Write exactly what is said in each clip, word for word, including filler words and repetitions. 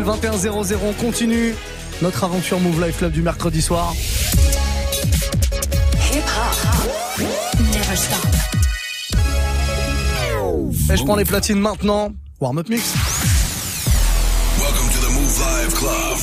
le vingt et un zéro zéro. On continue notre aventure Mouv' Live Club du mercredi soir. Et je prends les platines maintenant. Warm up mix. Welcome to the Mouv' Live Club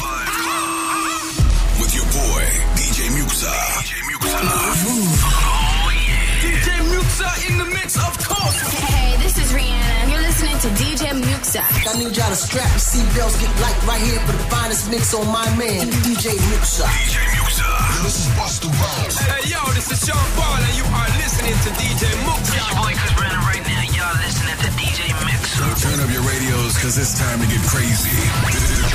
with your boy D J Muxxa. D J Muxxa. Oh yeah. D J Muxxa in the mix, of course. Hey, this is Rihanna. You're listening to D J Muxxa. I need y'all to strap your seatbelts, get light right here for the finest mix on my man D J Muxxa. D J Muxxa. This is Busta Rhymes. Hey yo, this is Sean Paul, and you are listening to D J Muxxa. It's your boy Chris Brandon right now. Y'all listening to D J Muxxa. Turn up your radios, cause it's time to get crazy.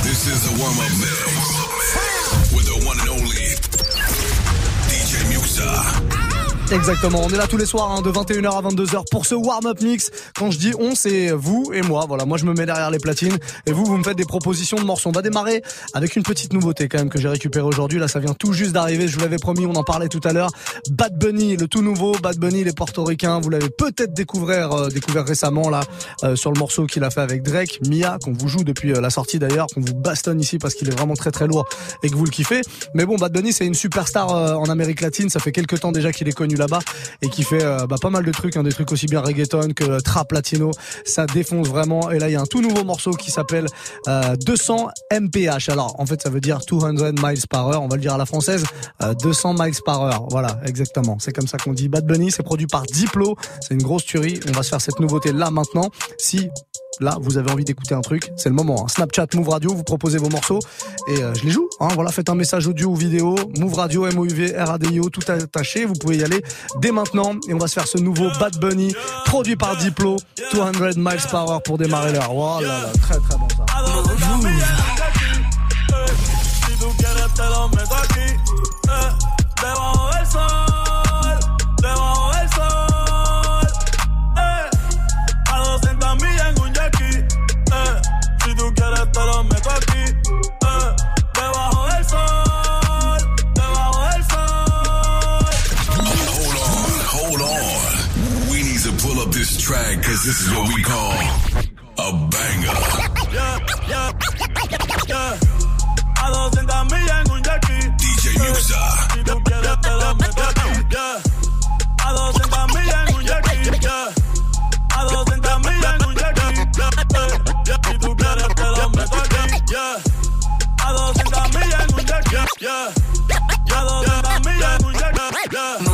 This is a warm up mix with the one and only D J Muxxa. Exactement, on est là tous les soirs hein, de vingt et une heures à vingt-deux heures pour ce warm-up mix. Quand je dis on, c'est vous et moi. Voilà, moi je me mets derrière les platines et vous, vous me faites des propositions de morceaux. On va démarrer avec une petite nouveauté quand même que j'ai récupérée aujourd'hui. Là, ça vient tout juste d'arriver, je vous l'avais promis, on en parlait tout à l'heure. Bad Bunny, le tout nouveau. Bad Bunny, les portoricains, vous l'avez peut-être découvert, euh, découvert récemment là euh, sur le morceau qu'il a fait avec Drake, Mia, qu'on vous joue depuis euh, la sortie d'ailleurs, qu'on vous bastonne ici parce qu'il est vraiment très très lourd et que vous le kiffez. Mais bon, Bad Bunny, c'est une superstar euh, en Amérique latine. Ça fait quelques temps déjà qu'il est connu là-bas et qui fait euh, bah, pas mal de trucs hein, des trucs aussi bien reggaeton que euh, trap latino, ça défonce vraiment. Et là il y a un tout nouveau morceau qui s'appelle euh, deux cents M P H. Alors en fait ça veut dire deux cents miles par heure, on va le dire à la française, euh, deux cents miles par heure, voilà exactement, c'est comme ça qu'on dit. Bad Bunny, c'est produit par Diplo, c'est une grosse tuerie. On va se faire cette nouveauté là maintenant. Si là vous avez envie d'écouter un truc, c'est le moment hein. Snapchat Mouv' Radio, vous proposez vos morceaux et euh, je les joue hein, voilà, faites un message audio ou vidéo, Mouv' Radio, M O U V R A D I O, tout attaché, vous pouvez y aller dès maintenant. Et on va se faire ce nouveau Bad Bunny produit par Diplo, deux cents miles par heure pour démarrer l'heure. Oh là là, très très bon ça. Track, cause this is what we call a banger. Yeah, yeah, yeah. A doscientas millas en un jackie. D J Muxxa. Si tú quieres te lo meto aquí. Yeah. A doscientas millas en un jackie. Yeah. A doscientas millas en un jackie. Yeah. Si tú quieres te lo meto aquí. Yeah. A doscientas millas en un jackie. Yeah. A doscientas millas en un jackie. Yeah.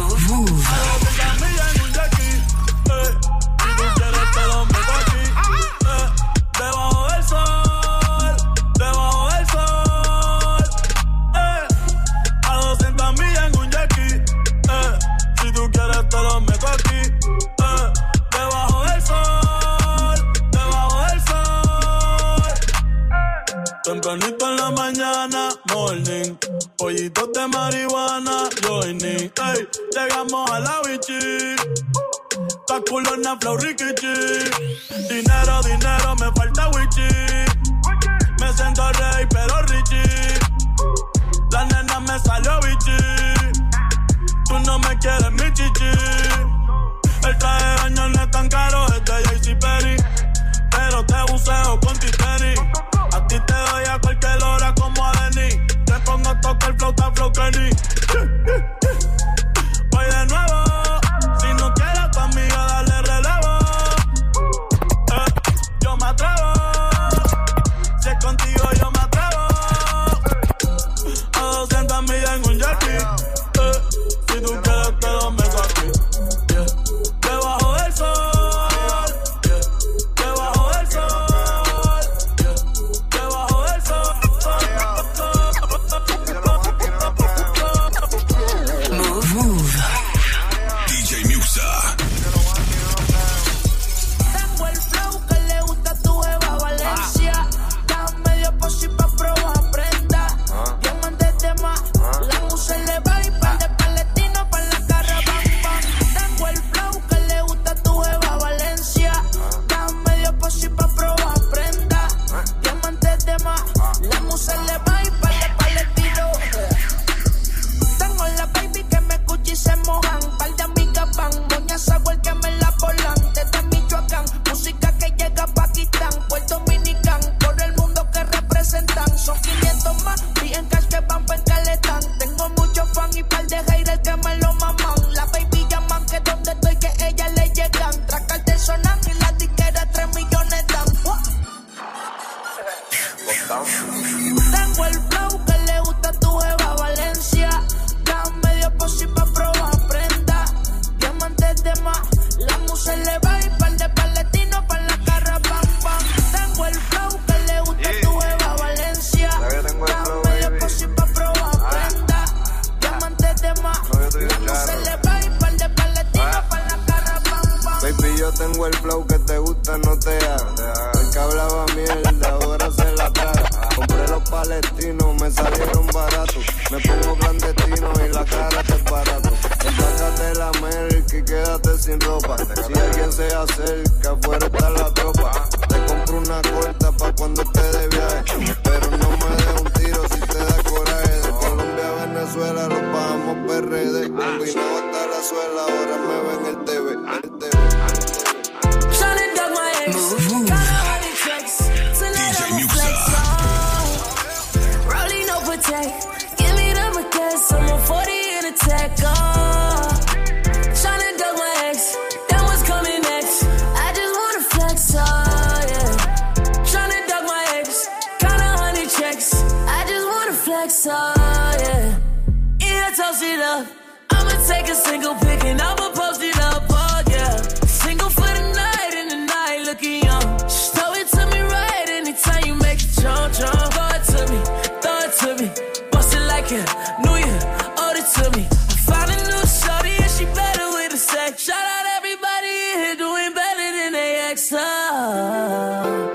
Tempranito en la mañana, morning. Pollitos de marihuana, joining. Ey, llegamos a la bichi. Pa' culona, flow, rikichi. Dinero, dinero, me falta wichi. Me siento rey, pero richie. La nena me salió bichi. Tú no me quieres, mi chichi. El traje de baño no es tan caro, es de J C. Perry. Pero te buceo con titeri. A ti te doy a cualquier hora como a Denis. Te pongo a tocar flow, ta flow, Kenny. Voy de nuevo. Si no quieres a tu amiga, dale relevo. Eh, yo me atrevo. Si es contigo, yo me atrevo. A doscientas millas en un jackie. Eh, si tú quieres, te lo meto aquí. Yeah. Debajo del sol. tengo el flow que te gusta, no te haga. El que hablaba mierda, ahora se la traga. Compré los palestinos, me salieron baratos. Me pongo clandestino y la cara te barato. Sácate la merca y quédate sin ropa. Si alguien se acerca, afuera está la tropa. Te compro una corta pa' cuando esté de viaje. Pero no me des un tiro si te da coraje. De Colombia a Venezuela nos bajamos P R D. Combinado hasta la suela, ahora me ven el T V. El T V. Take a single pic and I'ma post it up, oh yeah. Single for the night and the night looking young. Show it to me right anytime you make it jump, jump. Throw it to me, throw it to me. Bust it like a New Year, owed it to me. I found a new shorty and she better with a sex. Shout out everybody in here doing better than they ex, huh?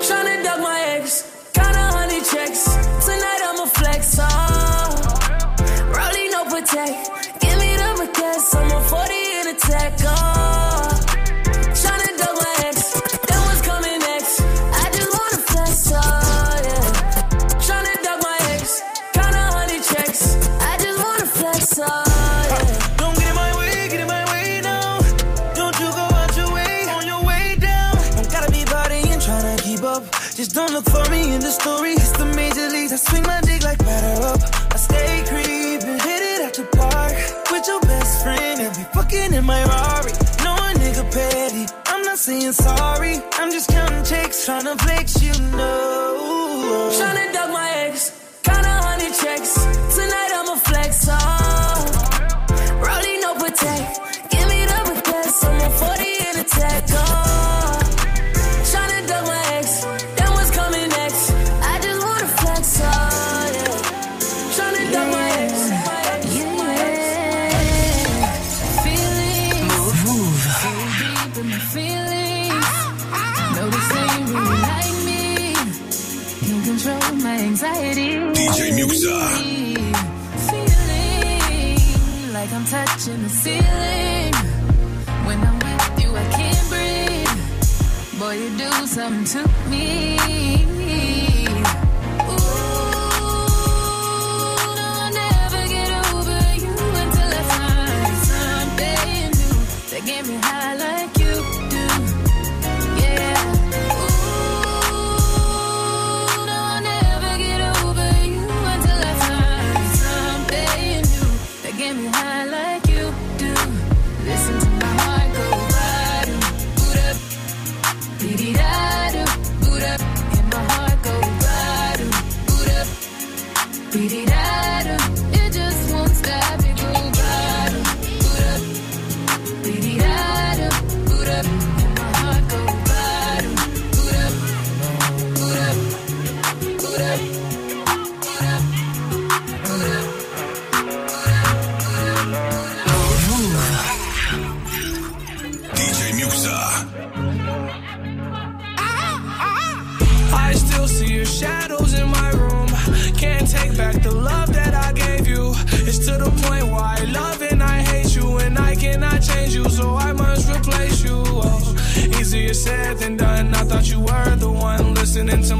Tryna duck my ex, count a hundred checks. Tonight I'ma flex, oh. Rollie no protect. I'm on forty in a tech, oh. Tryna duck my ex, that was coming next. I just wanna flex, oh yeah. Tryna duck my ex, count a hundred checks. I just wanna flex, oh. Just don't look for me in the story. It's the major leagues. I swing my dick like batter up. I stay creepin', hit it at the park with your best friend and be fucking in my Rari. No a nigga petty. I'm not saying sorry. I'm just counting checks, tryna flex, you know. Tryna duck my ex, count a hundred checks. Tonight I'ma flex, oh. Rollie no protect. Give me the request. I'm on forty in a tech, oh. Tryna duck my ex. D J Muxxa. Feeling like I'm touching the ceiling. When I'm with you, I can't breathe. Boy, you do something to me. Ooh, no, I'll never get over you until I find something new that get me high like you do. Yeah. Said and done, I thought you were the one listening to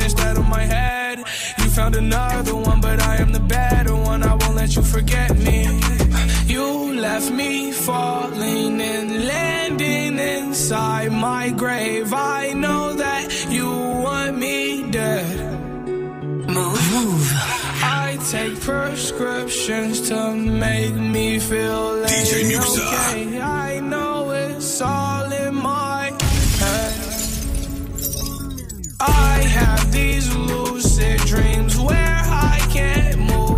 instead of my head. Found another one, but I am the better one. I won't let you forget me. You left me falling and landing inside my grave. I know that you want me dead. Mouv'. I take prescriptions to make me feel D J Muxxa. Okay. I know it's all in my head. I have these lucid dreams where I can't move.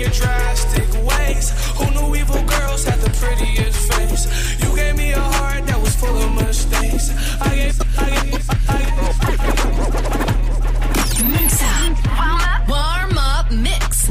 your drastic ways. Who knew evil girls had the prettiest face? You gave me a heart that was full of mistakes. I gave, I gave, I gave. Mix up, warm up, warm up, mix.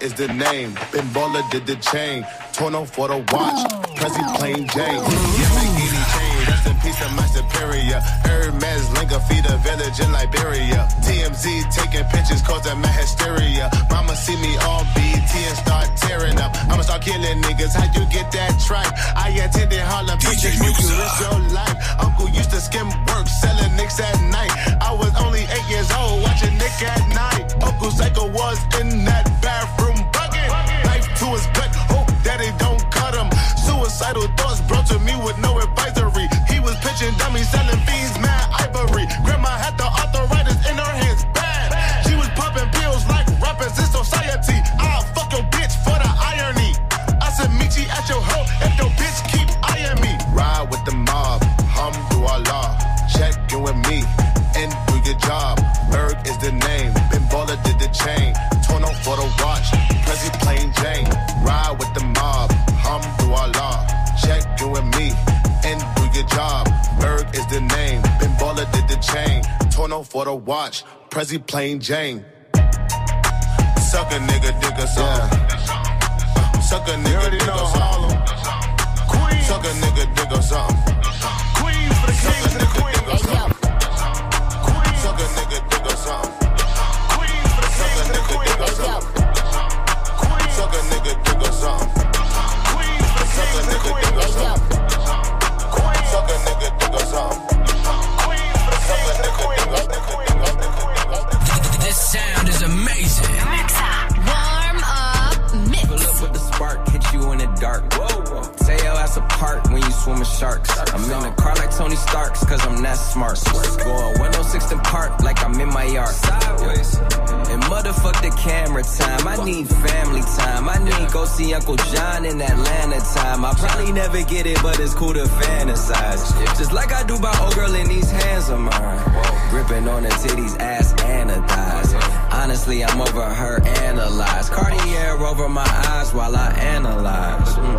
Is the name, Ben Baller did the chain, Torno for the watch, Prezi plain Jane. Yeah, Maghini chain, that's the piece of my superior. Hermes linga feed a village in Liberia. T M Z taking pictures causing my hysteria. Mama see me on B T and start tearing up. I'ma start killing niggas, how you get that tripe? I attended Harlem, D J Muxxa, it's your life. Uncle used to skim work, selling nicks at night. I was only eight years old, watching Nick at night. Uncle Psycho was in that bathroom. Cut, hope that it don't cut him. Suicidal thoughts brought to me with no advisory. He was pitching dummies, selling fiends, mad ivory. Grandma had the arthritis in her hands, bad. She was popping pills like rappers in society. I'll fuck your bitch for the irony. I said meet you at your hoe if your bitch keep eyeing me. Ride with the mob, hum through our law. Check in with me and do your job. Berg is the name, Ben Baller did the chain. Torn on for the watch, Prezi plain Jane. Ride with the mob, hum through our law. Check you and me, and do your job. Berg is the name, Ben Baller did the chain. Torn on for the watch, Prezi plain Jane. Suck a nigga, dig a song. Yeah. Suck a nigga, dig a song. Suck a nigga, dig a song. Queens for the kings and the queens. Suck a nigga, dig a song. Queens for the kings and the queens. Suck a nigga, dig a song. Queen for the kings and the queens. Suck a nigga, dig a song. Queen for the kings and the queens. This sound is amazing. Warm up, mix. Pull up with the spark, hit you in the dark. Whoa, whoa. Say your ass apart when you swim with sharks. I'm in a car like Tony Stark's, cause I'm that smart. Going one oh six in park like I'm in my yard. Sideways. And motherfuck the camera time. I need family time. I need go see Uncle John in Atlanta time. I probably never get it, but it's cool to fantasize. Just like I do by old girl in these hands of mine. Gripping on the titties, ass and her thighs. Honestly, I'm over her analyze. Cartier over my eyes while I analyze. Mm.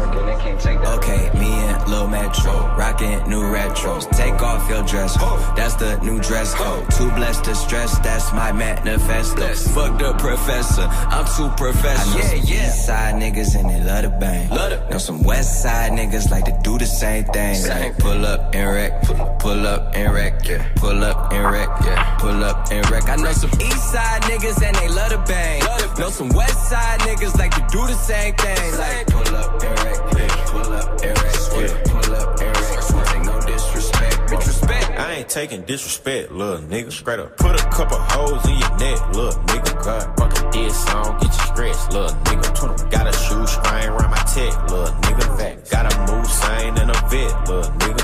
Okay, me and Lil Metro, rockin' new retros. Take off your dress, ho, that's the new dress, ho. Too blessed to stress, that's my manifesto. Fuck the professor, I'm too professional. Yeah, yeah. East side niggas and they love the bang. Now some west side niggas like to do the same thing. Same. Pull up and wreck, pull up and wreck, yeah. Pull up and wreck, yeah. Pull up and wreck. I know some east side niggas and they love the bang. Know some west side niggas like to do the same thing. Like pull up and wreck, yeah. Pull up and wreck, yeah. Pull up and wreck. No disrespect, disrespect. I ain't taking disrespect, little nigga. Straight up, put a couple holes in your neck, little nigga. God, fucking dead song, get you stretched, little nigga. Got a shoe strain around my tech, little nigga. Fact, got a move sign and a vet, little nigga.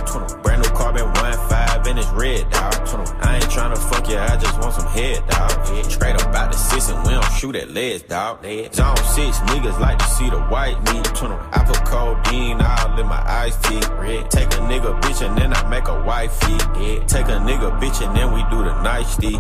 Brand new carbon one five and it's red, dog. I ain't tryna fuck you, I just want some head, dog. Straight up out the six and we don't shoot at legs, dog. Zone six niggas like to see the white meat. I put codeine all in my iced tea. Take a nigga bitch and then I make a wifey. Take a nigga bitch and then we do the nicety.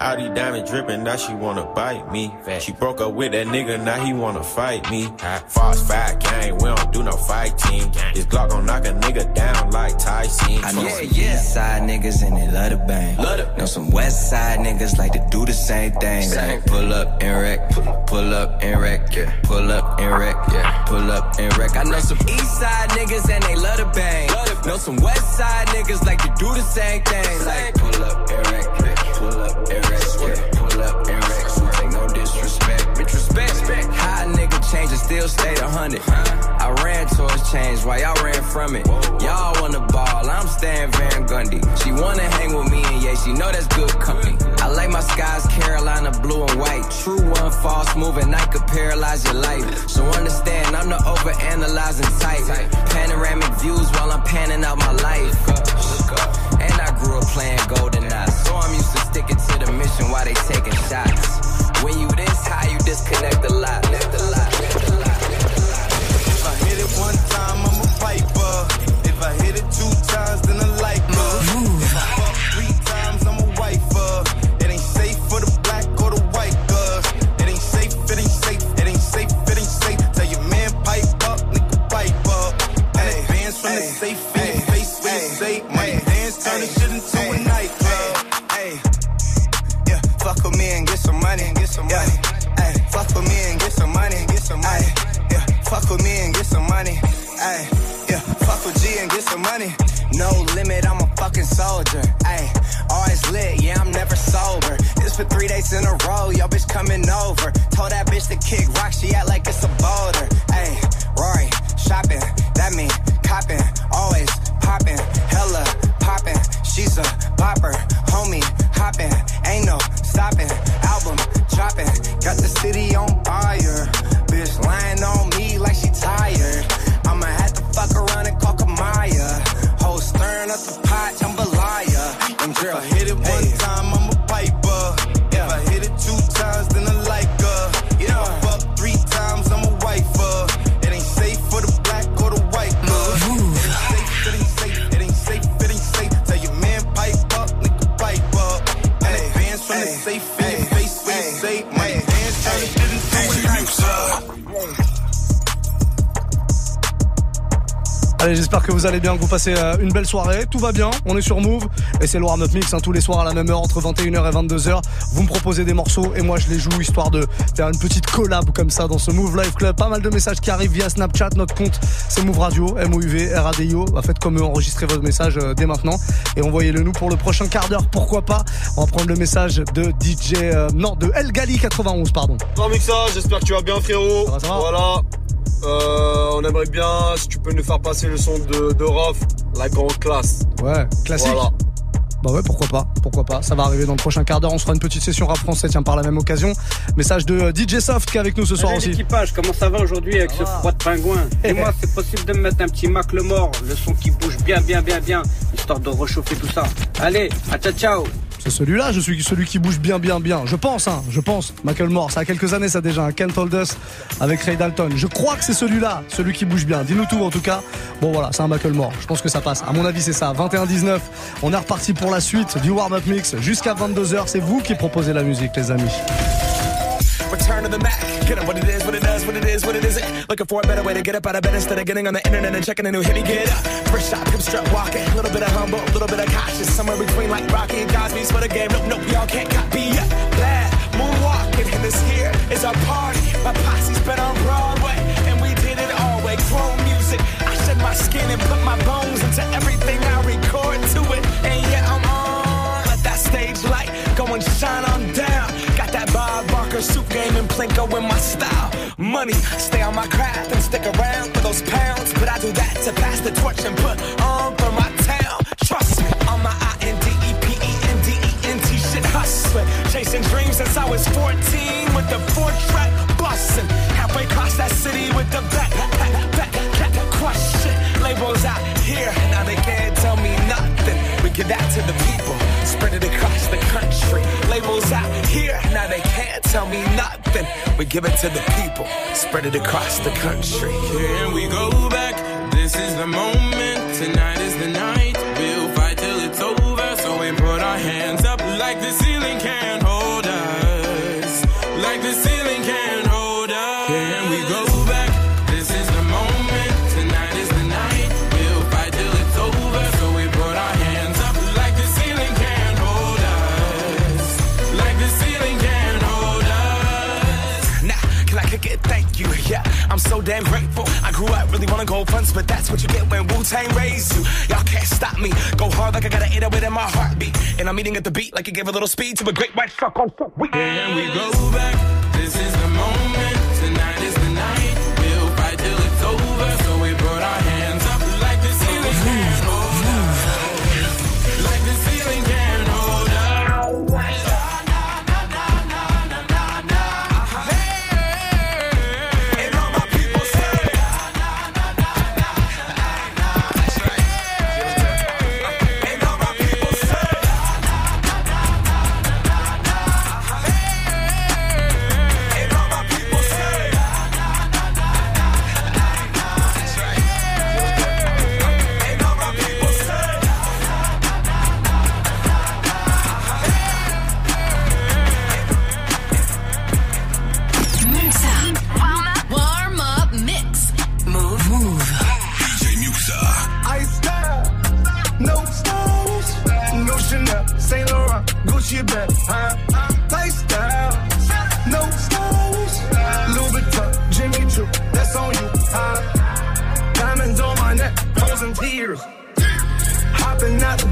All these diamonds dripping, now she wanna bite me. She broke up with that nigga, now he wanna fight me. Fast fight gang, we don't do no fighting. This Glock gon' knock a nigga down like Tyson. I know some east side niggas and they love the bang. Know some west side niggas like to do the same thing. Like pull up and wreck, pull up and wreck, yeah. Pull up and wreck, yeah. Pull up and wreck. I know some east side niggas and they love the bang. Know some west side niggas like to do the same thing. Like pull up and wreck, yeah. Pull up and wreck, yeah. Pull up and wreck. No disrespect, disrespect. High nigga changes still stayed a hundred. I ran towards change while y'all ran from it. Y'all wanna ball, I'm Stan Van Gundy. She wanna hang with me and yeah, she know that's good company. I like my skies Carolina blue and white. True one false move and I could paralyze your life. So understand I'm the overanalyzing type. Panoramic views while I'm panning out my life. And I grew up playing golden eyes, so I'm used to sticking to the mission while they taking shots. When you this high, you disconnect a lot. Let the lot, let the lot, let the lot. If I hit it one time, I'm a piper. If I hit it two times, then a lifer. If I fuck three times, I'm a wifer. It ain't safe for the black or the white girl. It ain't safe, it ain't safe, it ain't safe, it ain't safe. Tell your man pipe up, nigga pipe up. And advance from the safe in your face when you say money. Turn this shit into ay, a nightclub. Hey, yeah, fuck with me and get some money and get some yeah. money. Hey, fuck with me and get some money and get some money. Ay, yeah, fuck with me and get some money. Hey, yeah, fuck with G and get some money. No limit, I'm a fucking soldier. Hey, always lit, yeah, I'm never sober. This for three days in a row, yo bitch coming over. Told that bitch to kick rock, she act like it's a boulder. Hey, Rory, shopping, that mean copping, always popping, hella. Poppin', she's a popper, homie, hoppin', ain't no stoppin', album droppin', got the city on fire, bitch lying on me like she tired, I'ma have to fuck around and call Kamaya, whole stirring up the pot, I'm a liar, and girl, if I hit it one hey. time, I'm a piper, yeah. If I hit it two times, then I like her, yeah. If I fuck three times, I'm a wifer, it ain't safe for the black or the white girl, it ain't safe, it ain't safe, it ain't safe, it ain't safe. From the safe in your face when you say my dance trying to get into a night club. Allez, j'espère que vous allez bien, que vous passez une belle soirée. Tout va bien, on est sur Mouv' et c'est le warm-up mix hein, tous les soirs à la même heure, entre vingt et une heures et vingt-deux heures. Vous me proposez des morceaux et moi je les joue, histoire de faire une petite collab comme ça dans ce Mouv' Live Club. Pas mal de messages qui arrivent via Snapchat, notre compte c'est Mouv' Radio, M O U V R A D I O. Bah, faites comme eux, enregistrez votre message euh, dès maintenant et envoyez-le nous pour le prochain quart d'heure, pourquoi pas. On va prendre le message de D J, euh, non de El Gali quatre-vingt-onze, pardon. Bon Muxxa, j'espère que tu vas bien frérot. Ça va, ça va. Voilà. Euh, on aimerait bien si tu peux nous faire passer le son de, de Rof, la grande classe. Ouais, classique. Voilà. Bah ouais, pourquoi pas, pourquoi pas. Ça va arriver dans le prochain quart d'heure. On se fera une petite session rap français, tiens, par la même occasion. Message de D J Soft qui est avec nous ce soir. Allez, aussi. L'équipage, comment ça va aujourd'hui avec ça ce va. Froid de pingouin? Et moi, c'est possible de me mettre un petit Macklemore, le son qui bouge bien, bien, bien, bien, histoire de réchauffer tout ça. Allez, à ciao, ciao. C'est celui-là, je suis celui qui bouge bien, bien, bien. Je pense, hein, je pense. Macklemore, ça a quelques années, ça déjà. Hein. Can't Hold Us avec Ray Dalton. Je crois que c'est celui-là, celui qui bouge bien. Dis-nous tout, en tout cas. Bon, voilà, c'est un Macklemore. Je pense que ça passe. À mon avis, c'est ça. vingt et un dix-neuf. On est reparti pour la suite du warm-up mix jusqu'à vingt-deux heures. C'est vous qui proposez la musique, les amis. Return to the Mac, get up what it is, what it does, what it is, what it isn't. Looking for a better way to get up out of bed instead of getting on the internet and checking a new hit. Me get up, first shot, come strut walking. A little bit of humble, a little bit of cautious. Somewhere between like Rocky and Cosby's for the game. Nope, nope, y'all can't copy up. Glad, moonwalking, and this here is our party. My posse's been on Broadway, and we did it all way. Chrome music, I shed my skin and put my bones into everything I record to it. And yeah, I'm on. Let that stage light go and shine on down. Got that Bob Barker suit game and Plinko in my style. Money, stay on my craft and stick around for those pounds. But I do that to pass the torch and put on for my town. Trust me, on my I N D E P E N D E N T shit hustling. Chasing dreams since I was fourteen with the four-track bustin'. Halfway across that city with the back, back, back, back, question. Labels out here, now they can't tell me nothing. We give that to the people, spread it across the country. Labels out here, now they can't tell me nothing. We give it to the people, spread it across the country. Here we go back, this is the moment. Tonight is the night, we'll fight till it's over. So we put our hands up like the ceiling can't hold us. Like the ceiling can't hold us. Here we go back, this is the moment. Tonight is the night, we'll fight till it's over. So we put our hands up like the ceiling can't hold us. Like the ceiling can't hold us. Now, nah, can I kick it? Thank you, yeah. I'm so damn grateful. I grew up really wanna go fronts, but that's what you get when Wu-Tang raised you. Y'all can't stop me. Go hard like I gotta eat it in my heartbeat. And I'm eating at the beat like it gave a little speed to a great white shark on fuck we. And we go back. This is the moment. Tonight is the night.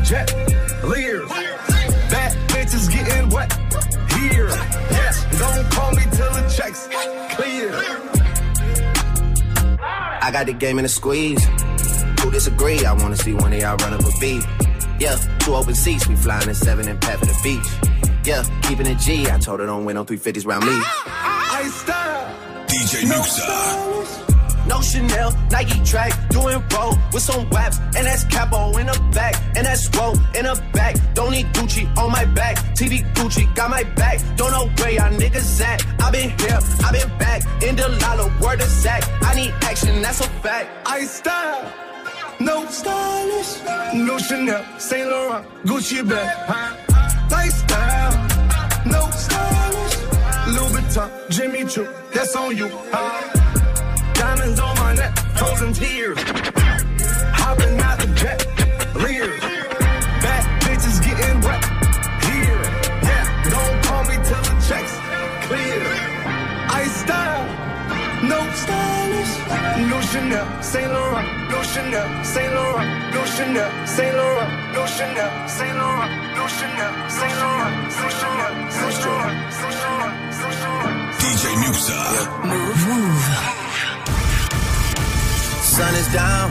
jet, leers. Bad bitches getting wet here. Yes, don't call me till the check's clear. I got the game in a squeeze. Who disagree? I wanna see one of y'all run up a beat. Yeah, two open seats, we flying in seven and pat for the beach. Yeah, keeping it G. I told her don't win no three fifties round me. I style. D J no Muxxa. Stylish. No Chanel, Nike track, doing roll with some waps, and that's capo in the back, and that's roll in the back. Don't need Gucci on my back, T V Gucci got my back. Don't know where y'all niggas at. I been here, I been back, in the lala, word of sack. I need action, that's a fact. I style. No stylish, no Chanel, Saint Laurent, Gucci bag, huh? Lifestyle, no stylish, Louis Vuitton, Jimmy Choo, that's on you, huh? Diamonds on my neck, frozen tears, hopping out the jet, leers. Bad bitches getting wet here, yeah. Don't call me till the check's clear. I style, no style. No Chanel, Saint Laurent, no Chanel, Saint Laurent, no Chanel, Saint Laurent, no Chanel, Saint Laurent, no Chanel, Saint Laurent, no Chanel, Saint Laurent, no Chanel, Saint Laurent, D J Muxxa. Mouv', Mouv'. Sun is down,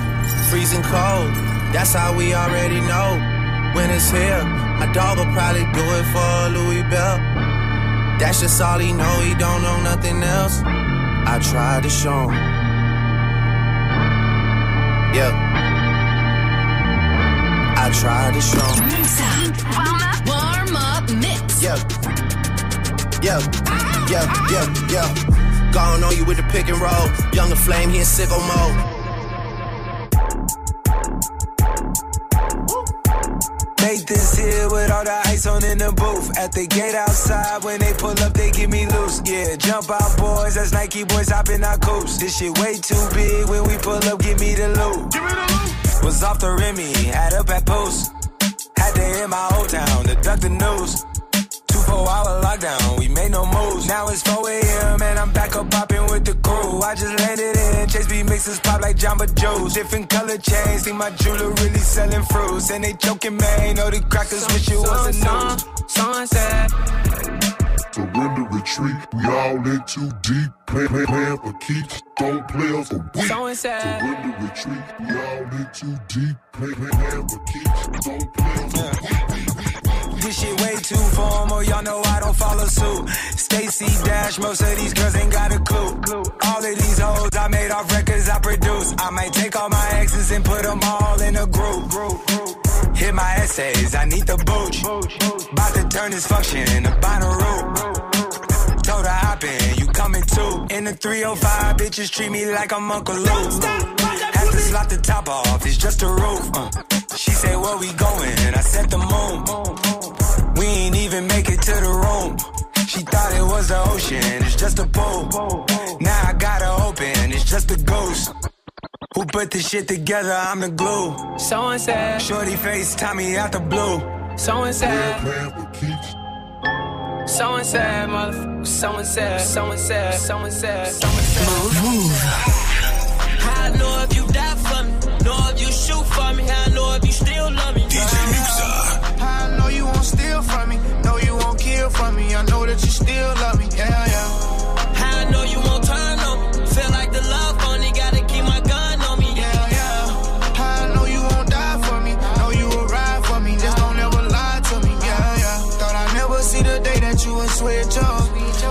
freezing cold. That's how we already know when it's here. My dog will probably do it for a Louis Bell. That's just all he know. He don't know nothing else. I tried to show him. Yeah. I tried to show him. Warm up, warm up, mix. Yeah. Yeah. Yeah, yeah, yeah. Gone on you with the pick and roll. Younger flame, he in sicko mode. Nathan's here with all the ice on in the booth. At the gate outside, when they pull up, they give me loose. Yeah, jump out, boys. That's Nike boys hopping our coops. This shit way too big. When we pull up, give me the loot. Give me the loot. Was off the Remy, had a back post. Had to hit my old town to duck the news. Two four-hour lockdown, we made no moves. Now it's four a.m. and I'm back up popping with the crew. I just landed in, Chase B mixes pop like Jamba Juice. Different color chains, see my jeweler really selling fruits. And they joking, man, know the crackers wish it wasn't news. Sunset. Surrender retreat, we all in too deep. Play, play, play for keeps, don't play us a week. Surrender retreat, we all in too deep. Play, play, play for keeps, don't play us a week. This shit way too formal, y'all know I don't follow suit. Stacy Dash, most of these girls ain't got a clue. All of these hoes I made off records I produce. I might take all my exes and put them all in a group. Hit my essays, I need the booch. About to turn this function in a binary. Told her hop in, you coming too. In the three oh five, bitches treat me like I'm Uncle Luke. Have to slot the top off, it's just a roof. uh. She said, where we going? I set the moon. We ain't even make it to the room. She thought it was the ocean, it's just a pool. Now I gotta open, it's just a ghost. Who put this shit together? I'm the glue. So and sad. Shorty face, Tommy out the blue. So and sad. So and sad, motherfucker. So and sad, so and sad, so and sad, so and sad. Mouv', Mouv'. I know if you die for me, know if you shoot for me, I know if you still love me. D J Muxxa. I know you won't steal from me, know you won't kill from me, I know that you still love me, yeah, yeah. I know you won't turn on me, feel like the love only gotta keep my gun on me, yeah, yeah. I know you won't die for me, know you will ride for me, just don't ever lie to me, yeah, yeah. Thought I'd never see the day that you would switch up.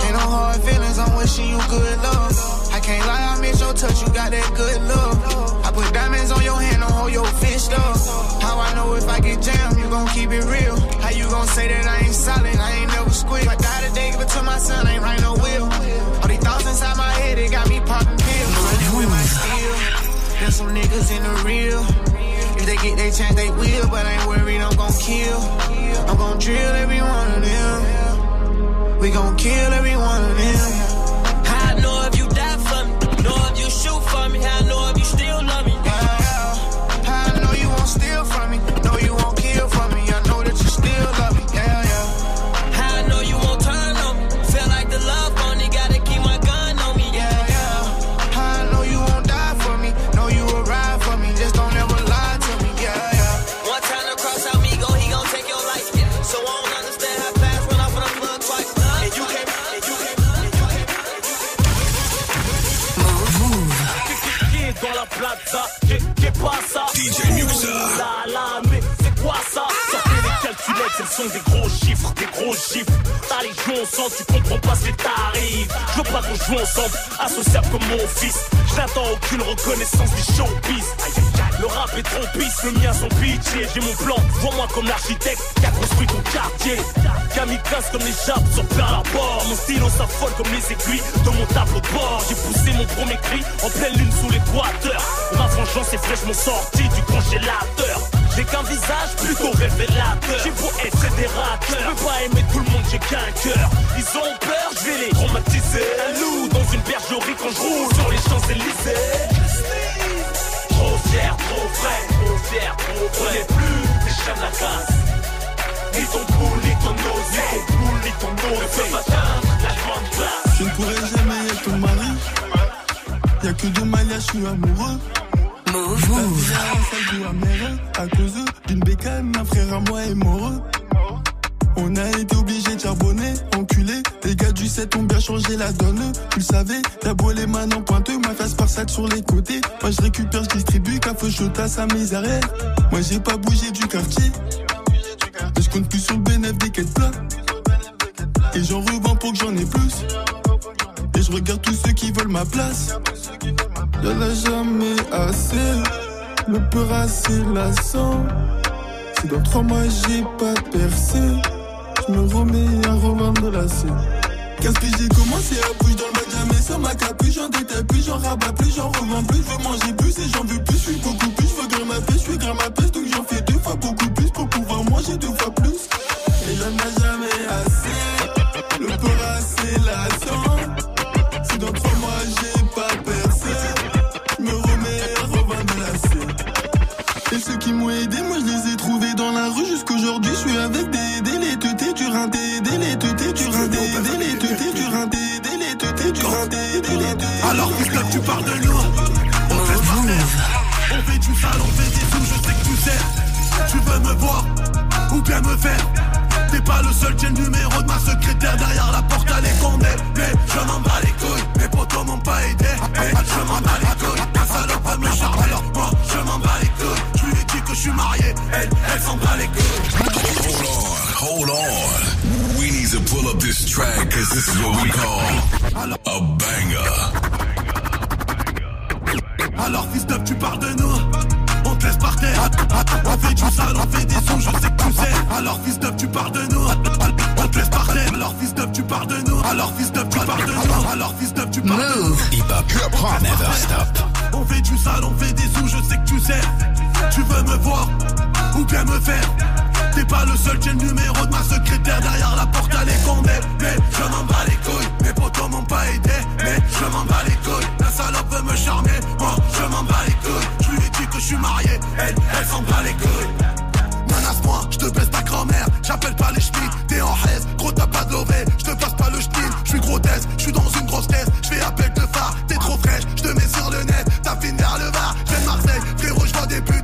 Ain't no hard feelings, I'm wishing you good love. I can't lie, I miss your touch, you got that good love. I put diamonds on your hand, don't hold your fist up. How I know if I get jammed, you gon' keep it real. How you gon' say that I ain't solid, I ain't never squeal. I died today, give it to my son, I ain't right no will. All these thoughts inside my head, it got me popping pills. Running with my steel, there's some niggas in the real. If they get their chance, they will, but I ain't worried, I'm gon' kill. I'm gon' drill every one of them. We gon' kill every one of them. I know if you die for me, know if you shoot for me, I know if you still love me. Yeah, yeah. I know you won't steal from me, know you won't kill from me, I know that you still love me. Yeah, yeah. I know you won't turn on me, feel like the love only gotta keep my gun on me. Yeah, yeah. I know you won't die for me, know you will ride for me, just don't ever lie to me. Yeah, yeah. One time to cross out me. la plaza, qu'est pas ça? D J Muxxa. La la, mais c'est quoi ça? Sortez les calculettes, elles sont des gros chiffres, des gros chiffres. Allez, jouons ensemble, tu comprends pas ce que t'arrives. Je veux pas qu'on joue ensemble, associable comme mon fils. Je n'attends aucune reconnaissance du showbiz. Le rap est trompiste, le mien sans pitié. J'ai mon plan, vois-moi comme l'architecte qui a construit ton quartier. Kamikaze comme les jabs sur plein rapport. Mon stylo s'affole comme les aiguilles de mon tableau de bord. J'ai poussé mon premier cri en pleine lune sous l'équateur. Ma vengeance est fraîchement sortie du congélateur. J'ai qu'un visage plutôt révélateur. J'ai beau être fédérateur, je peux pas aimer tout le monde, j'ai qu'un cœur. Ils ont peur, je vais les traumatiser. Un loup dans une bergerie quand je roule sur les Champs-Élysées. Trop fier, trop vrai, trop fier, trop vrai. On n'est plus les chiens de la casse. Ni ton boule, ni ton osé, ni ton boule, ni ton osé. Ne peux pas atteindre la grande place. Je ne pourrai jamais être ton mari. Y'a que deux maillages, je suis amoureux. Mouv'. Mouv'. Ça joue à mes rêves, à cause d'une bécane, un frère à moi est moreux. On a été obligé de charbonner, enculé. Les gars du sept ont bien changé la donne. Tu le savais, t'as beau les mains en pointeux, ma face par sac sur les côtés. Moi je récupère, je distribue, café chota, ça m'isarrête. Moi j'ai pas bougé du quartier. Mais je compte plus sur le bénéfice des quêtes plats. Et j'en revends pour que j'en ai plus. Et je regarde tous ceux qui veulent ma place. Y'en a jamais assez. Le peur assez lassant. C'est dans trois mois j'ai pas percé. Je me remets à revendre la scène. Qu'est-ce que j'ai commencé à bouger dans le bas jamais sans ma capuche, j'en détaille plus, j'en rabats plus, j'en revends plus, je veux manger plus et j'en veux plus, je suis beaucoup plus, je veux grimper ma pêche, je suis grimper ma pêche, donc j'en fais deux fois beaucoup plus pour pouvoir manger deux fois plus. Et j'en ai jamais assez, le peur assez lassant. Si dans trois mois j'ai pas percé, je me remets à revendre la scène. Et ceux qui m'ont aidé, moi je les ai trouvés dans la rue jusqu'aujourd'hui, je suis avec des alors puisque tu parles de nous, on fait par terre, on fait du sale, on fait des sous, je sais que tu sais. Tu veux me voir ou bien me faire? T'es pas le seul, j'ai le numéro de ma secrétaire. Derrière la porte à l'école, mais je m'en bats les couilles. Mes potos m'ont pas aidé, mais je m'en bats les couilles. Ta salope va me charger, alors moi je m'en bats les couilles. Je lui ai dit que je suis marié, elle, elle s'en bat les couilles. Hold on, hold on. To pull up this track, cause this is what we call a banger. Alors fils d'up, tu parles de nous, on te laisse par terre. On fait du sale, on fait des sons, je sais que tu sais. Alors fils d'up, tu parles de nous, on te laisse par terre. Alors fils d'up, tu parles de nous. Alors fils d'up, tu parles de nous. Alors fils d'up, tu parles de nous. Hip hop, never stop. On fait du sale, on fait des sons, je sais que tu sais. Tu veux me voir ou bien me faire? T'es pas le seul, j'ai le numéro de ma secrétaire. Derrière la porte à l'école, mais, mais je m'en bats les couilles. Mes potos m'ont pas aidé, mais je m'en bats les couilles. La salope veut me charmer, moi je m'en bats les couilles. Je lui ai dit que je suis marié, elle, elle s'en bat les couilles. Menace-moi, je te baisse ta grand-mère. J'appelle pas les schmitts, t'es en haise. Gros t'as pas de lové, je te passe pas le schmitt. Je suis grotesque, je suis dans une grosse tête. Je fais appel de phare, t'es trop fraîche. Je te mets sur le net, t'as fini vers le bar. Je vais Marseille, frérot, je vois des putes.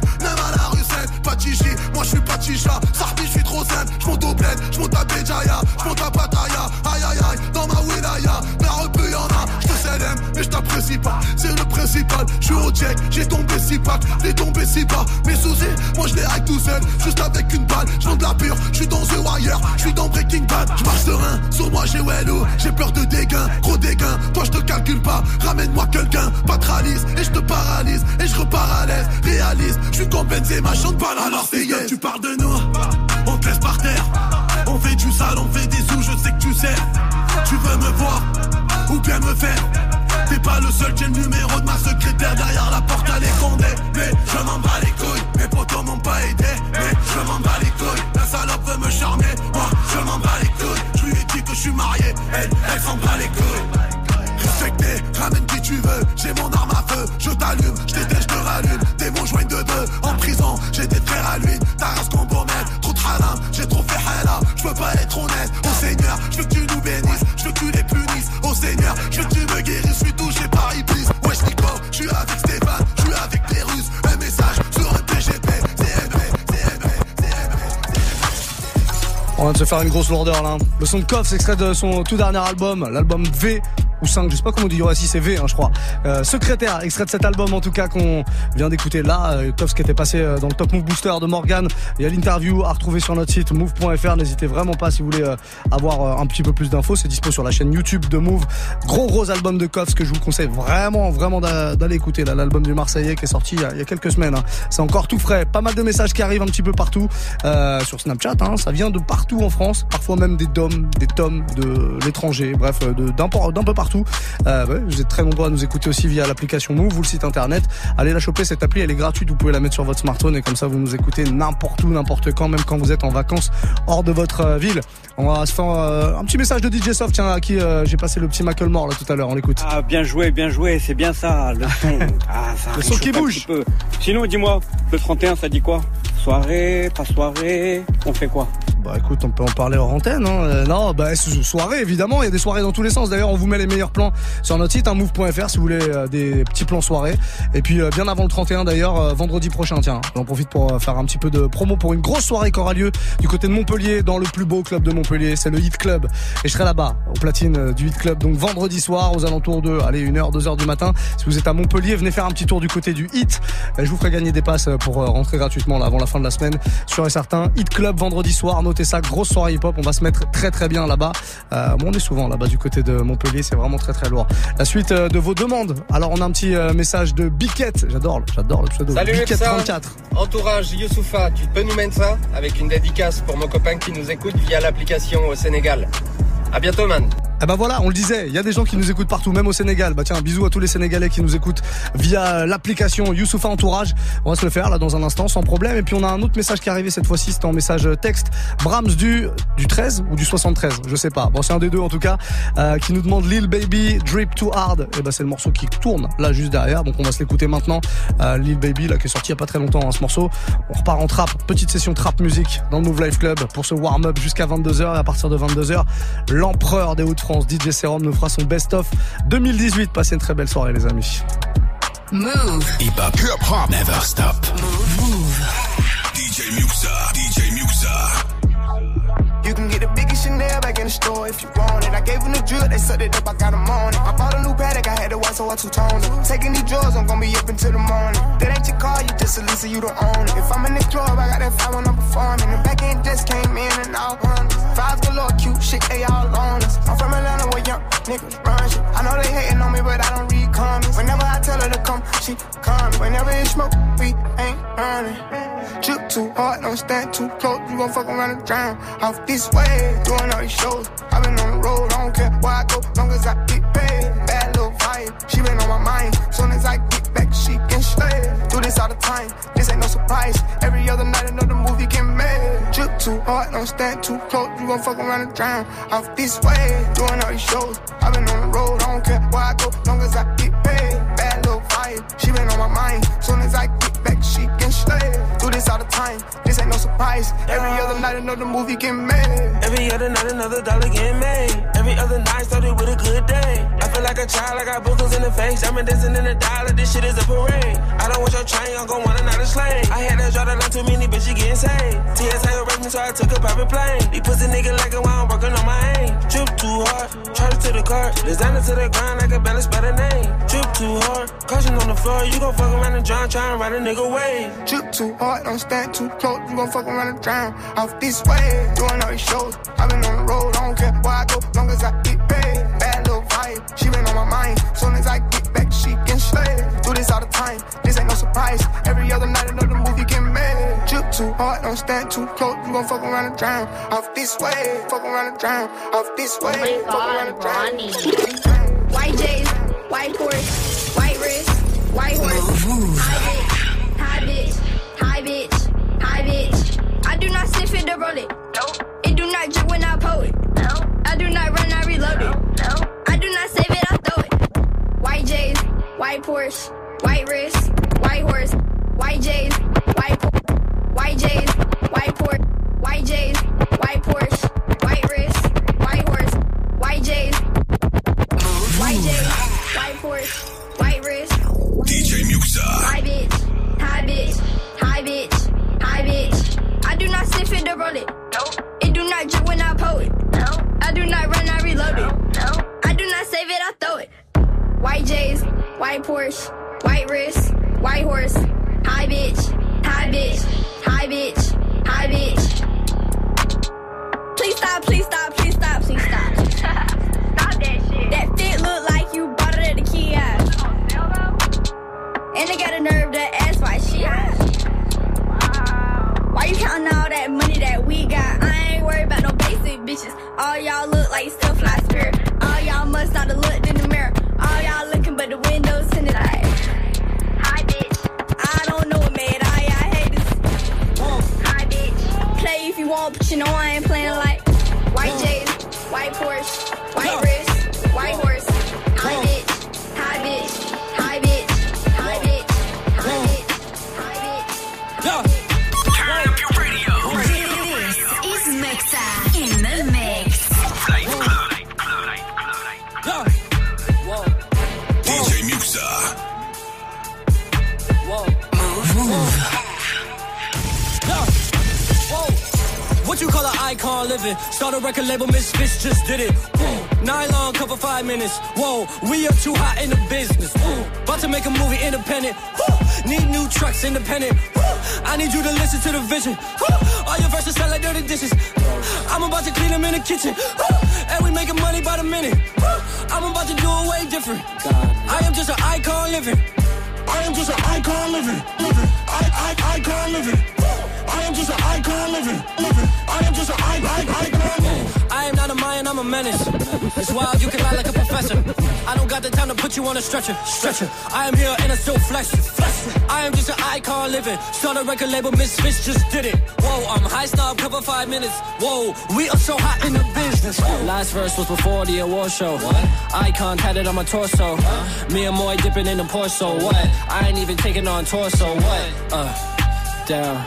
Moi je suis pas chicha, Sarbi je suis trop zen. Je monte au bled, je monte à Béjaïa, je monte à Pattaya. Aïe aïe aïe, dans ma wilaya, la repu y'en a. Je te célèbre mais je t'apprécie pas, c'est le principal. Je suis au check, j'ai tombé si pack, j'ai tombé si bas. Mes soucis, moi je les hack tout seul, juste avec une balle. Je vends de la pure, je suis dans The Wire, je suis dans Breaking Bad. Je marche serein, sur moi j'ai Wello, j'ai peur de dégâts, gros dégâts. Toi je te calcule pas, ramène-moi quelqu'un, patralise et je te paralyse et je repars à l'aise, réalise. Je suis comme Benzema, chante pas. Alors c'est yeah. Tu parles de nous, on te laisse par terre. On fait du sale, on fait des sous, je sais que tu sais. Tu veux me voir ou bien me faire? T'es pas le seul, j'ai le numéro de ma secrétaire. Derrière la porte à l'écondé, mais je m'en bats les couilles. Mes potos m'ont pas aidé, mais je m'en bats les couilles. La salope veut me charmer, moi je m'en bats les couilles. Je lui ai dit que je suis marié, elle, elle s'en bat les couilles. Respecté, ramène qui tu veux, j'ai mon arme à feu, je t'allume, je t'étais, je te rallume, t'es mon joint de deux, en prison, j'ai des frères à l'huile, ta race combomène, trop de halam, j'ai trop fait halal, je peux pas être honnête, oh Seigneur, je veux que tu nous bénisses, je veux que tu les punisses, oh Seigneur, je veux que tu me guérisses, je suis touché par Iblis, wesh Nico, je suis avec Stéphane, je suis avec les Russes, un message sur un P G P, C M P, C M P, C M P. On vient de se faire une grosse lourdeur là, le son de Koffi, c'est extrait de son tout dernier album, l'album V. ou cinq, je sais pas comment on dit, il y aura six et V, hein, je crois. Euh, Secrétaire, extrait de cet album en tout cas qu'on vient d'écouter là. Euh, Tof, ce qui était passé dans le Top Mouv' Booster de Morgan. Il y a l'interview à retrouver sur notre site mouv point fr. N'hésitez vraiment pas si vous voulez euh, avoir euh, un petit peu plus d'infos. C'est dispo sur la chaîne YouTube de Mouv'. Gros gros album de Koff, ce que je vous conseille vraiment vraiment d'aller écouter là, l'album du Marseillais qui est sorti il y a, il y a quelques semaines. Hein. C'est encore tout frais. Pas mal de messages qui arrivent un petit peu partout euh, sur Snapchat. Hein. Ça vient de partout en France, parfois même des doms, des tomes de l'étranger. Bref, de, d'un, d'un peu partout. Euh, ouais, vous êtes très nombreux à nous écouter aussi via l'application Mouv' ou le site internet. Allez la choper cette appli, elle est gratuite. Vous pouvez la mettre sur votre smartphone et comme ça vous nous écoutez n'importe où, n'importe quand, même quand vous êtes en vacances hors de votre ville. On va se faire euh, un petit message de D J Soft, tiens, à qui euh, j'ai passé le petit Macklemore là tout à l'heure, on l'écoute. Ah bien joué, bien joué, c'est bien ça, le son. Ah, ça le son qui bouge. Sinon dis-moi, le trente et un ça dit quoi? Soirée, pas soirée, on fait quoi? Bah écoute, on peut en parler hors antenne, hein. euh, Non, bah soirée évidemment, il y a des soirées dans tous les sens. D'ailleurs on vous met les meilleurs plans sur notre site, hein, mouv point fr si vous voulez euh, des petits plans soirée. Et puis euh, bien avant le trente et un d'ailleurs, euh, vendredi prochain, tiens, j'en profite pour euh, faire un petit peu de promo pour une grosse soirée qui aura lieu du côté de Montpellier, dans le plus beau club de Montpellier, c'est le Hit Club. Et je serai là-bas, au platine euh, du Hit Club, donc vendredi soir aux alentours de, allez, une heure, deux heures du matin. Si vous êtes à Montpellier, venez faire un petit tour du côté du Hit. euh, Je vous ferai gagner des passes pour euh, rentrer gratuitement là, avant la fin de la semaine, sûr et certain. Hit Club vendredi soir. Notez ça, grosse soirée hip-hop, on va se mettre très très bien là-bas. Euh, bon, on est souvent là-bas du côté de Montpellier, c'est vraiment très très lourd. La suite euh, de vos demandes, alors on a un petit euh, message de Biquette, j'adore, j'adore le pseudo. Salut Biquette trente-quatre. Entourage Youssoupha, tu peux nous mettre ça avec une dédicace pour mon copain qui nous écoute via l'application au Sénégal. À bientôt man. Eh ben voilà, on le disait, il y a des gens qui nous écoutent partout, même au Sénégal. Bah tiens, un bisou à tous les Sénégalais qui nous écoutent via l'application Youssoupha Entourage. On va se le faire là dans un instant sans problème. Et puis on a un autre message qui est arrivé cette fois-ci, c'était en message texte. Brahms du du treize ou du soixante-treize, je sais pas. Bon, c'est un des deux en tout cas, euh, qui nous demande Lil Baby Drip Too Hard. Et ben c'est le morceau qui tourne là juste derrière, donc on va se l'écouter maintenant. Euh, Lil Baby là qui est sorti il y a pas très longtemps, hein, ce morceau. On repart en trap, petite session trap musique dans le Mouv' Live Club pour ce warm-up jusqu'à vingt-deux heures. Et à partir de vingt-deux heures, l'empereur des Hauts-de-France D J Serum nous fera son best-of deux mille dix-huit. Passez une très belle soirée les amis. Mouv'. Hip hop, hip hop, never stop. Mouv'. D J Muxxa, D J Muxxa. You can get the biggest Chanel back in the store if you want it. I gave them the drill, they sucked it up, I got them on it. I bought a new paddock, I had to watch, so I two-toned it. Taking these drugs, I'm gonna be up until the morning. That ain't your car, you just a lease, you don't own it. If I'm in the club, I got that fire when I'm performing. The back end just came in and all hundreds. Fives galore, cute shit, they all on us. I'm from Atlanta where young niggas run shit. I know they hating on me, but I don't read comments. Whenever I tell her to come, she comes. Whenever it's smoke, we ain't running. Trip too hard, don't stand too close. You gon' fuck around and drown off this way. Doing all these shows, I've been on the road. I don't care where I go, long as I get paid. Bad little vibe, she been on my mind. Soon as I get back, she can slay. Do this all the time, this ain't no surprise. Every other night another movie get made. Trip too hard, don't stand too close. You gon' fuck around and drown off this way. Doing all these shows, I've been on the road. I don't care where I go, long as I get paid. Bad little vibe, she been on my mind. Soon as I get back, she can slay. Do this all the time, this ain't no surprise. Every other night another movie get made. Every other night another dollar get made. Every other night started with a good day. I feel like a child, I got boogers in the face. I'm dancing in the dollar, this shit is a parade. I don't want your train, I'm gon' want another slave. I had that draw the line, too many bitches getting saved. T S A arrested me, so I took a private plane. These pussy niggas like it while I'm working on my aim. Trip too hard, charge to the car. Designer to the ground, I can balance by the name. Trip too hard, caution on the floor. You gon' fuck around and drown, try and ride a nigga away. Trip too hard, don't stand too close. You gon' fuck around and drown off this way. Doing all these shows, I've been on the road. I don't care where I go, long as I get paid. Bad little vibe, she been on my mind. Soon as I get back, she can slay. Do this all the time, this ain't no surprise. Every other night another movie get made. Trip too hard, don't stand too close. You gon' fuck around and drown off this way. Fuck around and drown off this way. Fuck around and drown. White J's, white horse, white wrist, white horse. High bitch, high bitch, high bitch. I do not sniff it to roll it. Nope. It do not drip when I pull it. I do not run, I reload it. No, no. I do not save it, I throw it. White J's, white Porsche, white wrist, white horse. White J's, white Porsche, white J's, white Porsche, white J's, white Porsche, white wrist, white horse. White J's, white J's, white Porsche, white wrist. D J Muxxa. High bitch, high bitch, high bitch, high bitch. I do not sniff it to roll it. Nope. It do not drip when I pull it. I do not run, I reload it. No, no. I do not save it, I throw it. white Porsche, white wrist, white horse, high bitch, high bitch, high bitch, high bitch. Please stop, please stop, please stop, please stop. Stop that shit. That fit look like you bought it at the kiosk. And they got a nerve to ask why she hot. Wow. Why you counting all that money that we got? I ain't worried about no basic bitches. All y'all look like still fly spirit. All y'all must oughta looked in the mirror. All y'all looking but the windows tinted like hi bitch. I don't know it, man. All y'all haters. Uh, hi bitch. Play if you want, but you know I ain't playing like white uh. Jade, white Porsche, white uh. wrist, white uh. horse. Hi uh. bitch. Hi bitch. Hi bitch. Yeah. Turn up your radio. This is Muxxa in the mix. Yeah. Whoa. D J Muxxa. Whoa. Mouv'. Mouv'. Yeah. Whoa. What you call an icon living? Start a record label, Misfits just did it. Whoa. Nylon cover five minutes. Whoa. We are too hot in the business. Whoa. About to make a movie independent. Whoa. Need new trucks independent. I need you to listen to the vision. All your verses sound like dirty dishes. I'm about to clean them in the kitchen. And we making money by the minute. I'm about to do it way different. I am just an icon living. I am just an icon living. Living. I, I, icon living. I am just an icon living. Living. I am just an icon, icon living. I am not a Mayan, I'm a menace. It's wild, you can lie like a professor. I don't got the time to put you on a stretcher. Stretcher. I am here and I still flex. I am just an icon living. Start a record label, Misfits just did it. Whoa, I'm high star, cover five minutes. Whoa, we are so hot in the business. Whoa. Last verse was before the award show. What? Icon tatted on my torso. Huh? Me and Moy dipping in the Porso. What? I ain't even taking on torso. What? Uh, down.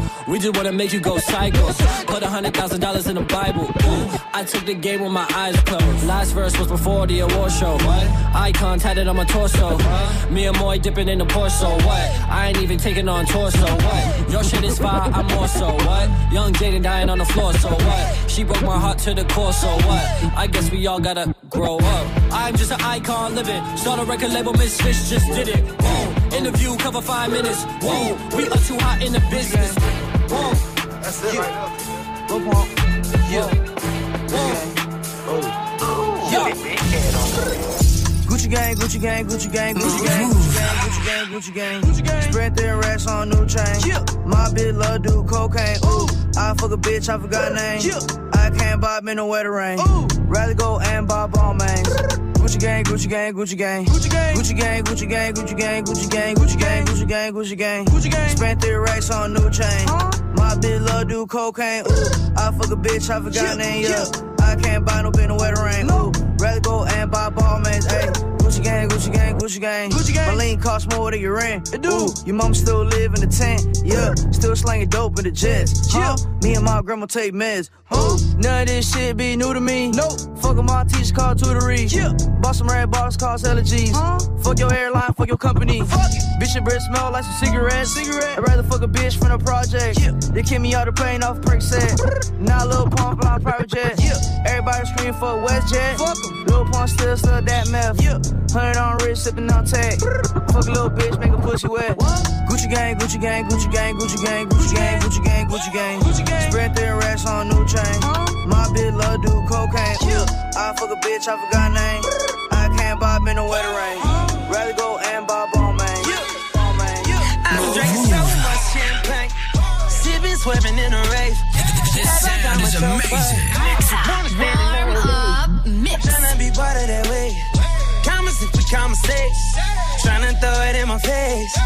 we just want to make you go psycho. Put a hundred thousand dollars in the Bible. Ooh. I took the game with my eyes closed. Last verse was before the award show. What? Icon tatted on my torso. Huh? Me and Moy dipping in the Porso. What? I ain't even taking on torso. What? Your shit is fire, I'm more so. What? Young Jaden dying on the floor. So what? She broke my heart to the core. So what? I guess we all gotta grow up. I'm just an icon living. Start a record label, Misfits just did it. Whoa. Interview cover five minutes. Whoa. We are too hot in the business. Whoa. That's it right there. Go on. Yeah. Gucci gang, Gucci gang, Gucci gang, Gucci gang, Gucci gang, Gucci gang, Gucci gang. Spread their racks on new chain. My bitch love do cocaine. Ooh, I fuck a bitch, I forgot name. I can't bob in the wet rain. Rather go and bob all mains. Gucci gang, Gucci gang, Gucci gang, Gucci gang, Gucci gang, Gucci gang, Gucci gang, Gucci gang, Gucci gang, Gucci gang, Gucci gang, Gucci gang. Spent their racks on new chain. My bitch love do cocaine. Ooh, I fuck a bitch, I forgot name. Yeah. I can't buy no bin no wetter rain. No. Rather go and buy ball mans. Hey, Gucci gang, Gucci gang, Gucci gang. Gucci gang. My lean costs more than your rent. It do. Ooh, your mom still live in the tent. Yeah, still slanging dope in the jets. Huh? Yeah. Me and my grandma take meds. Ooh, none of this shit be new to me. Nope. Fuck a my teacher called tutory. Yeah. Bought some red box cost L Gs. Huh? Fuck your airline, fuck your company. Fuck it. Bitch, your breath smell like some cigarettes. Cigarette. I'd rather fuck a bitch from the project. Yeah. They kick me out the plane off prick set. Now Lil Pump flying private jet. Yeah. Everybody scream for WestJet. Fuck em. Lil Pump still still that meth. Yeah. Hundred on rich, sippin' on tech. Fuck a little bitch, make a pussy wet. What? Gucci gang, Gucci gang, Gucci gang, Gucci gang, Gucci gang, Gucci gang, Gucci gang. Gucci gang. Spread their racks on new chain. Huh? My bitch love do cocaine. Yeah. I fuck a bitch, I forgot name. I can't bob in the wet rain. Huh? Rather go and bob on man. Yeah. On man. Yeah. I'm drinking so much champagne, sippin', swervin' in a rave. This sound is amazing. Warm up mix. Tryna be part of that way. Commas if we conversate. Tryna throw it in my face.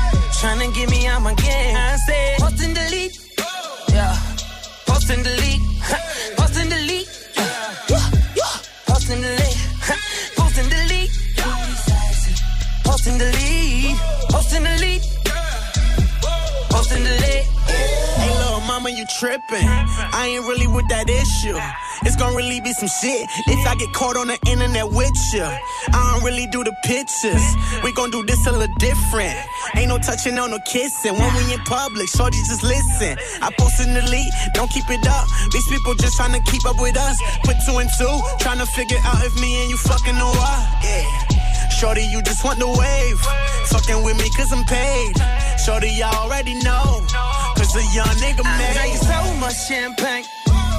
Tryna get me out my game. I say, post and delete. Yeah. Post and delete. Post and delete. Post and delete. Post and delete. Post and delete. Post and delete. Post and delete. Hey, little mama, you really tripping. I ain't really with that issue. It's gonna really be some shit if I get caught on the internet with you. I don't really do the pictures. We gon' do this a little different. Ain't no touching on no kissing. When we in public, shorty just listen. I post in the lead, don't keep it up. These people just tryna keep up with us. Put two and two, tryna figure out if me and you fucking or what. Yeah. Shorty, you just want the wave. Fucking with me cause I'm paid. Shorty, y'all already know. Cause a young nigga made. I drank so much champagne.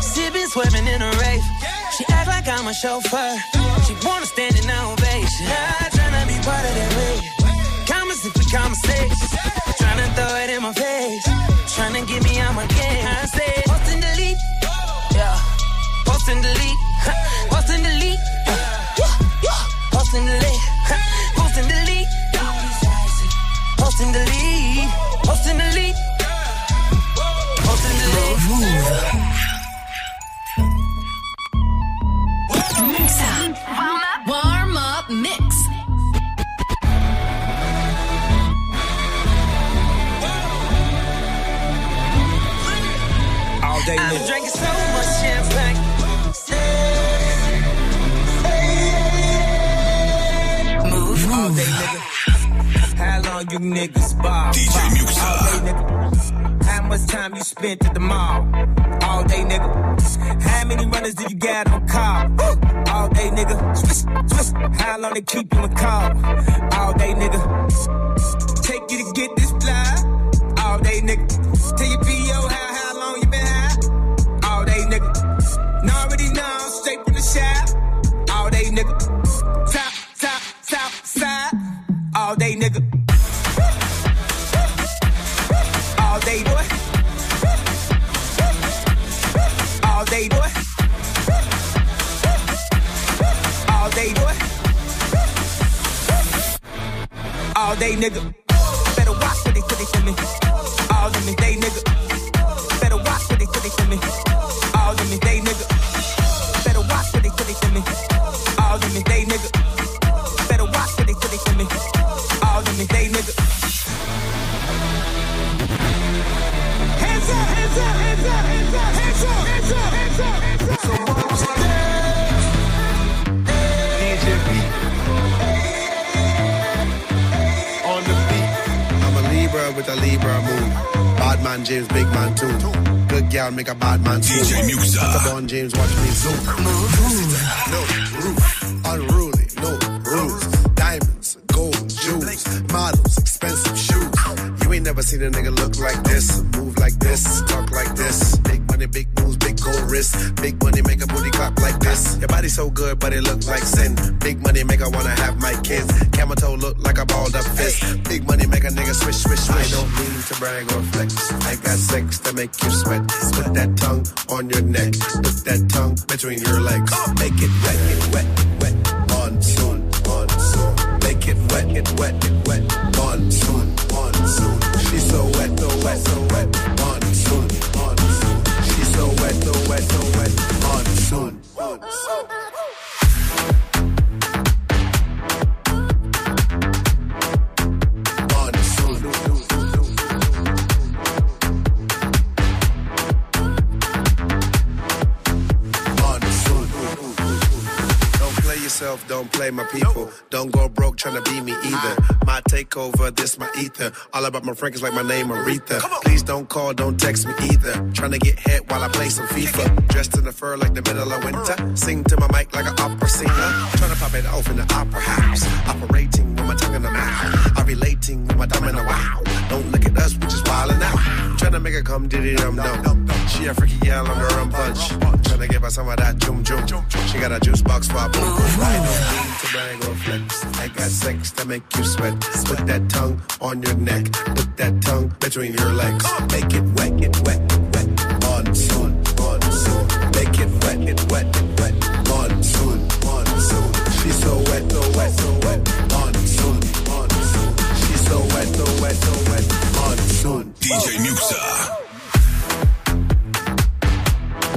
Sippin', swimming in a rave. She act like I'm a chauffeur. She wanna stand in ovation. I tryna be part of that wave. Comments if we conversation. Tryna throw it in my face. Tryna get me out my game. I said, post and delete. Yeah. Post and delete. Huh. Post and delete. Huh. Yeah. Yeah. Post and delete. Huh. Post and delete. Post and delete. Post and delete. Post and delete. Move. Warm up, warm up mix. All day long. I'm drinking so much champagne. Mouv'. All day, nigga. How long you niggas ball? D J Muxxa. All day, nigga. How much time you spent at the mall? All day, nigga. How many runners do you got on call? Woo! All day, nigga. Swish, swish. How long they keep you in call? All day, nigga. Take you to get this fly. All day, nigga. Tell your P O how, how long you been high. All day, nigga. Now already know, straight from the shop. All day, nigga. Top, top, top, side. All day, nigga. All day, boy. All day, boy. All day, boy. All day, nigga. Better watch what they put it to me. All in the day, nigga. Better watch what they put it to me. All in the day, nigga. Better watch what they put it to me. All in the day, nigga. Better watch what they put it to me. All in the day, nigga. Hands up, hands up, hands up, hands up, hands up, hands up, hands up, hands up, hands up. With a Libra move, bad man James, big man too. Good girl make a bad man too. D J Muxxa, put on James, watch me zoom. No roof, unruly, no rules. Diamonds, gold, jewels, models, expensive shoes. You ain't never seen a nigga look like this, move like this, talk like this. Big money, big moves, big gold wrists. Big money make a booty clap like this. Your body so good, but it look like sin. Big money make I wanna have my kids. Camel toe look like a balled up fist. Big money make a nigga swish, swish, swish. I don't mean to brag or flex. I got sex to make you sweat. Put that tongue on your neck. Put that tongue between your legs. Make it wet, it wet, wet. Monsoon, monsoon. Make it wet, it wet, it wet. Monsoon, monsoon. She's so wet, so wet, so wet. Monsoon, monsoon. She's so wet, so wet, so wet. Monsoon, monsoon. Don't play my people. Don't go broke trying to be me either. My takeover, this my ether. All about my Frank is like my name Aretha. Please don't call, don't text me either. Trying to get hit while I play some FIFA. Dressed in the fur like the middle of winter. Sing to my mic like an opera singer. Trying to pop it off in the opera house. Operating with my tongue in the mouth. I'm relating with my thumb in the wow. Don't look at us, we just wildin' out. Trying to make her come diddy dum dum. She a freaky gal on her own punch. Trying to give her some of that jum jum. She got a juice box for a boom boom. I don't need to brag or flex. I got sex to make you sweat. Put that tongue on your neck. Put that tongue between your legs. Make it wet, it wet, it wet. Monsoon, monsoon. Make it wet, it wet, it wet. Monsoon, monsoon. She's so wet, so wet, so wet. Monsoon, monsoon. She's so wet, so wet, so wet. Monsoon. D J Muxxa.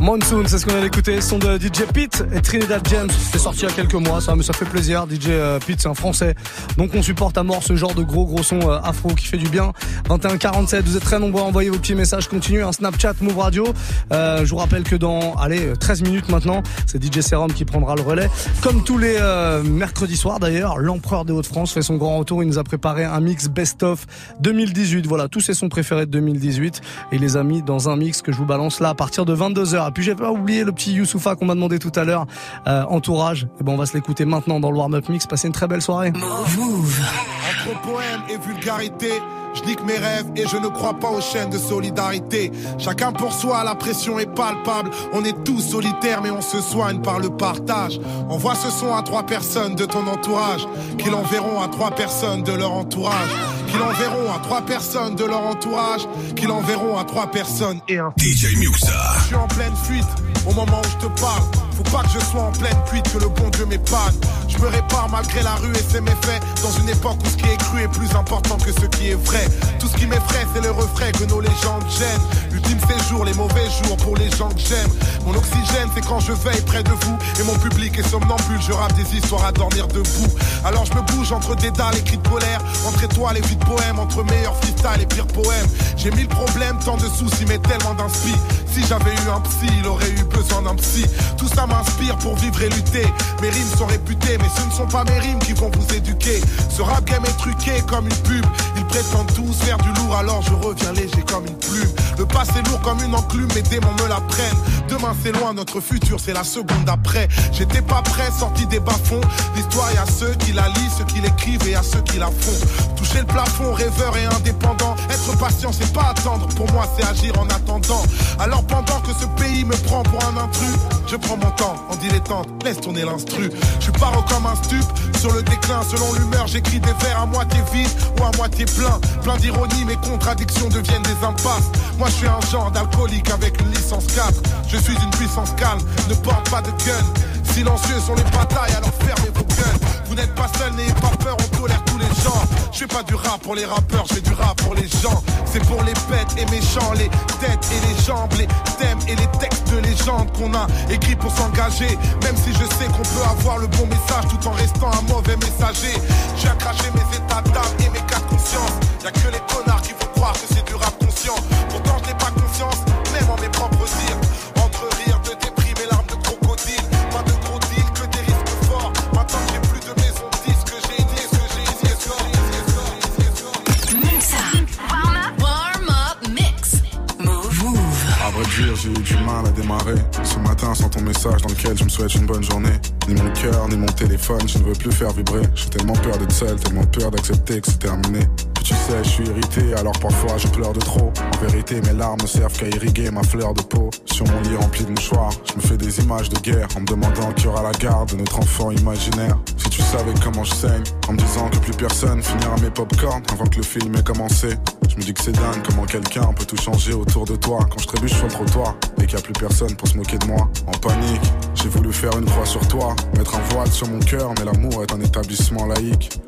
Monsoon, c'est ce qu'on a écouté, son de D J Pete et Trinidad James. C'est sorti il y a quelques mois, ça, mais ça fait plaisir. D J Pete, c'est un Français, donc on supporte à mort ce genre de gros gros son afro qui fait du bien. vingt et un quarante-sept, vous êtes très nombreux à envoyer vos petits messages, continuez, un Snapchat, Mouv' Radio. Euh, je vous rappelle que dans, allez, treize minutes maintenant, c'est D J Serum qui prendra le relais. Comme tous les euh, mercredis soirs d'ailleurs, l'empereur des Hauts-de-France fait son grand retour. Il nous a préparé un mix best-of deux mille dix-huit. Voilà, tous ses sons préférés de deux mille dix-huit. Et les amis, dans un mix que je vous balance là à partir de vingt-deux heures. Et puis j'ai pas oublié le petit Youssoupha qu'on m'a demandé tout à l'heure, euh, Entourage. Et ben on va se l'écouter maintenant dans le warm-up mix. Passez une très belle soirée. Mouv'. Entre poème et vulgarité, je nique mes rêves et je ne crois pas aux chaînes de solidarité. Chacun pour soi, la pression est palpable. On est tous solitaires mais on se soigne par le partage. Envoie ce son à trois personnes de ton entourage, qu'ils l'enverront à trois personnes de leur entourage, qu'ils l'enverront à trois personnes de leur entourage, qu'ils l'enverront à trois personnes et un D J Muxxa. Je suis en pleine fuite au moment où je te parle. Faut pas que je sois en pleine cuite, que le bon Dieu m'épargne. Je me répare malgré la rue et ses méfaits, dans une époque où ce qui est cru est plus important que ce qui est vrai. Tout ce qui m'effraie, c'est le refrain que nos légendes gênent. Ultime séjour, les mauvais jours pour les gens que j'aime. Mon oxygène, c'est quand je veille près de vous, et mon public est somnambule, je rappe des histoires à dormir debout. Alors je me bouge entre dédales et cris de colère, entre étoiles et vides poèmes, entre meilleurs freestyle et pires poèmes. J'ai mille problèmes, tant de soucis, mais tellement d'inspi. Si j'avais eu un psy, il aurait eu besoin d'un psy. Tout ça m'inspire pour vivre et lutter. Mes rimes sont réputées, mais ce ne sont pas mes rimes qui vont vous éduquer. Ce rap game est truqué comme une pub. Ils prétendent tous faire du lourd, alors je reviens léger comme une plume. Le passé lourd comme une enclume, mes démons me la prennent. Demain c'est loin, notre futur c'est la seconde après. J'étais pas prêt, sorti des bas-fonds. L'histoire, y'a ceux qui la lisent, ceux qui l'écrivent et à ceux qui la font. Toucher le plafond, rêveur et indépendant. Être patient, c'est pas attendre, pour moi c'est agir en attendant. Alors pendant que ce pays me prend pour un intrus, je prends mon temps en dilettante, laisse tourner l'instru. Je pars comme un stup, sur le déclin. Selon l'humeur, j'écris des vers à moitié vide ou à moitié plein. Plein d'ironie, mes contradictions deviennent des impasses. Moi je suis un genre d'alcoolique avec une licence quatre. Je suis une puissance calme, ne porte pas de gun. Silencieux sont les batailles, alors fermez vos guns. Vous n'êtes pas seul, n'ayez pas peur, on tolère tous les genres. Je fais pas du rap pour les rappeurs, je fais du rap pour les gens. C'est pour les bêtes et méchants, les têtes et les jambes, les thèmes et les textes de légende qu'on a écrits pour s'engager. Même si je sais qu'on peut avoir le bon message tout en restant un mauvais messager. J'ai à cracher mes états d'âme et mes cas de conscience. Y'a que les connards qui vont croire que c'est du rap conscient. Pourtant je n'ai pas confiance, même en mes propres dires. Entre rire de déprime et larmes de crocodile. Pas de gros deal, que des risques forts. Maintenant j'ai plus de maison de disque, que j'ai dit, ce que j'ai dit, ce que j'ai dit, ce que j'ai dit. Mix up, warm up, warm up, mix, Mouv', Mouv'. À vrai dire, j'ai eu du mal à démarrer ce matin sans ton message dans lequel je me souhaite une bonne journée. Ni mon cœur, ni mon téléphone, je ne veux plus faire vibrer. J'ai tellement peur d'être seul, tellement peur d'accepter que c'est terminé. Tu sais, je suis irrité, alors parfois je pleure de trop. En vérité, mes larmes ne servent qu'à irriguer ma fleur de peau. Sur mon lit rempli de mouchoirs, je me fais des images de guerre, en me demandant qui aura la garde de notre enfant imaginaire. Si tu savais comment je saigne, en me disant que plus personne finira mes pop-corn avant que le film ait commencé. Je me dis que c'est dingue comment quelqu'un peut tout changer autour de toi. Quand je trébuche sur le trottoir et qu'il n'y a plus personne pour se moquer de moi. En panique, j'ai voulu faire une croix sur toi, mettre un voile sur mon cœur, mais l'amour est un établissement laïque.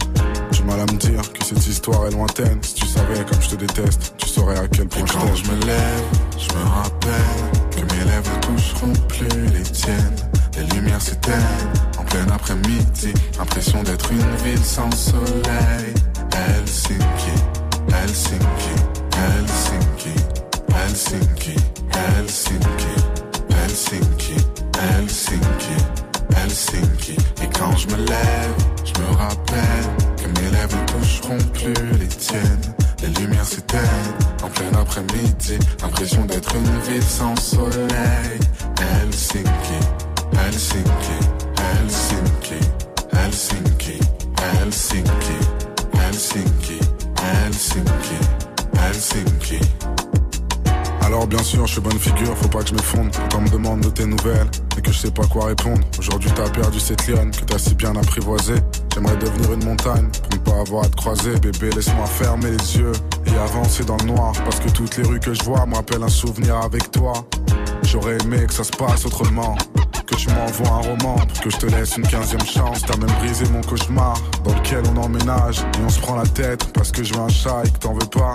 J'ai mal à me dire que cette histoire est lointaine. Si tu savais comme je te déteste, tu saurais à quel point je t'aime. Quand je me lève, je me rappelle que mes lèvres ne toucheront plus les tiennes. Les lumières s'éteignent en plein après-midi. L'impression d'être une ville sans soleil. Helsinki, Helsinki, Helsinki, Helsinki, Helsinki, Helsinki, Helsinki, Helsinki. Et quand je me lève, je me rappelle que mes lèvres ne toucheront plus les tiennes. Les lumières s'éteignent en plein après-midi. L'impression d'être une ville sans soleil. Helsinki, Helsinki, Helsinki, Helsinki, Helsinki, Helsinki, Helsinki, Helsinki. Alors bien sûr je suis bonne figure, faut pas que je m'effondre. Quand on me demande de tes nouvelles et que je sais pas quoi répondre. Aujourd'hui t'as perdu cette lionne que t'as si bien apprivoisée. J'aimerais devenir une montagne pour ne pas avoir à te croiser. Bébé laisse-moi fermer les yeux et avancer dans le noir. Parce que toutes les rues que je vois me rappellent un souvenir avec toi. J'aurais aimé que ça se passe autrement, que tu m'envoies un roman, pour que je te laisse une quinzième chance. T'as même brisé mon cauchemar, dans lequel on emménage et on se prend la tête, parce que je veux un chat et que t'en veux pas.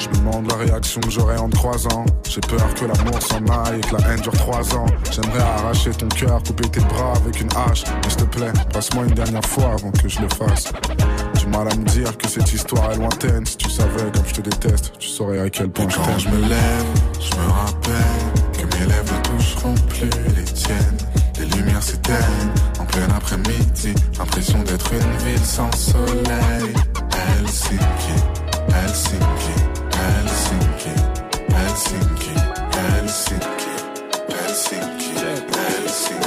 Je me demande la réaction que j'aurai en trois ans. J'ai peur que l'amour s'en aille et que la haine dure trois ans. J'aimerais arracher ton cœur, couper tes bras avec une hache. Mais s'il te plaît, passe-moi une dernière fois avant que je le fasse. Du mal à me dire que cette histoire est lointaine. Si tu savais comme je te déteste, tu saurais à quel point je t'aime. Quand je me lève, je me rappelle que mes lèvres ne toucheront plus les tiennes. Les lumières s'éteignent en plein après-midi. L'impression d'être une ville sans soleil. Helsinki, Helsinki, Helsinki, Helsinki, Helsinki, Helsinki, Helsinki.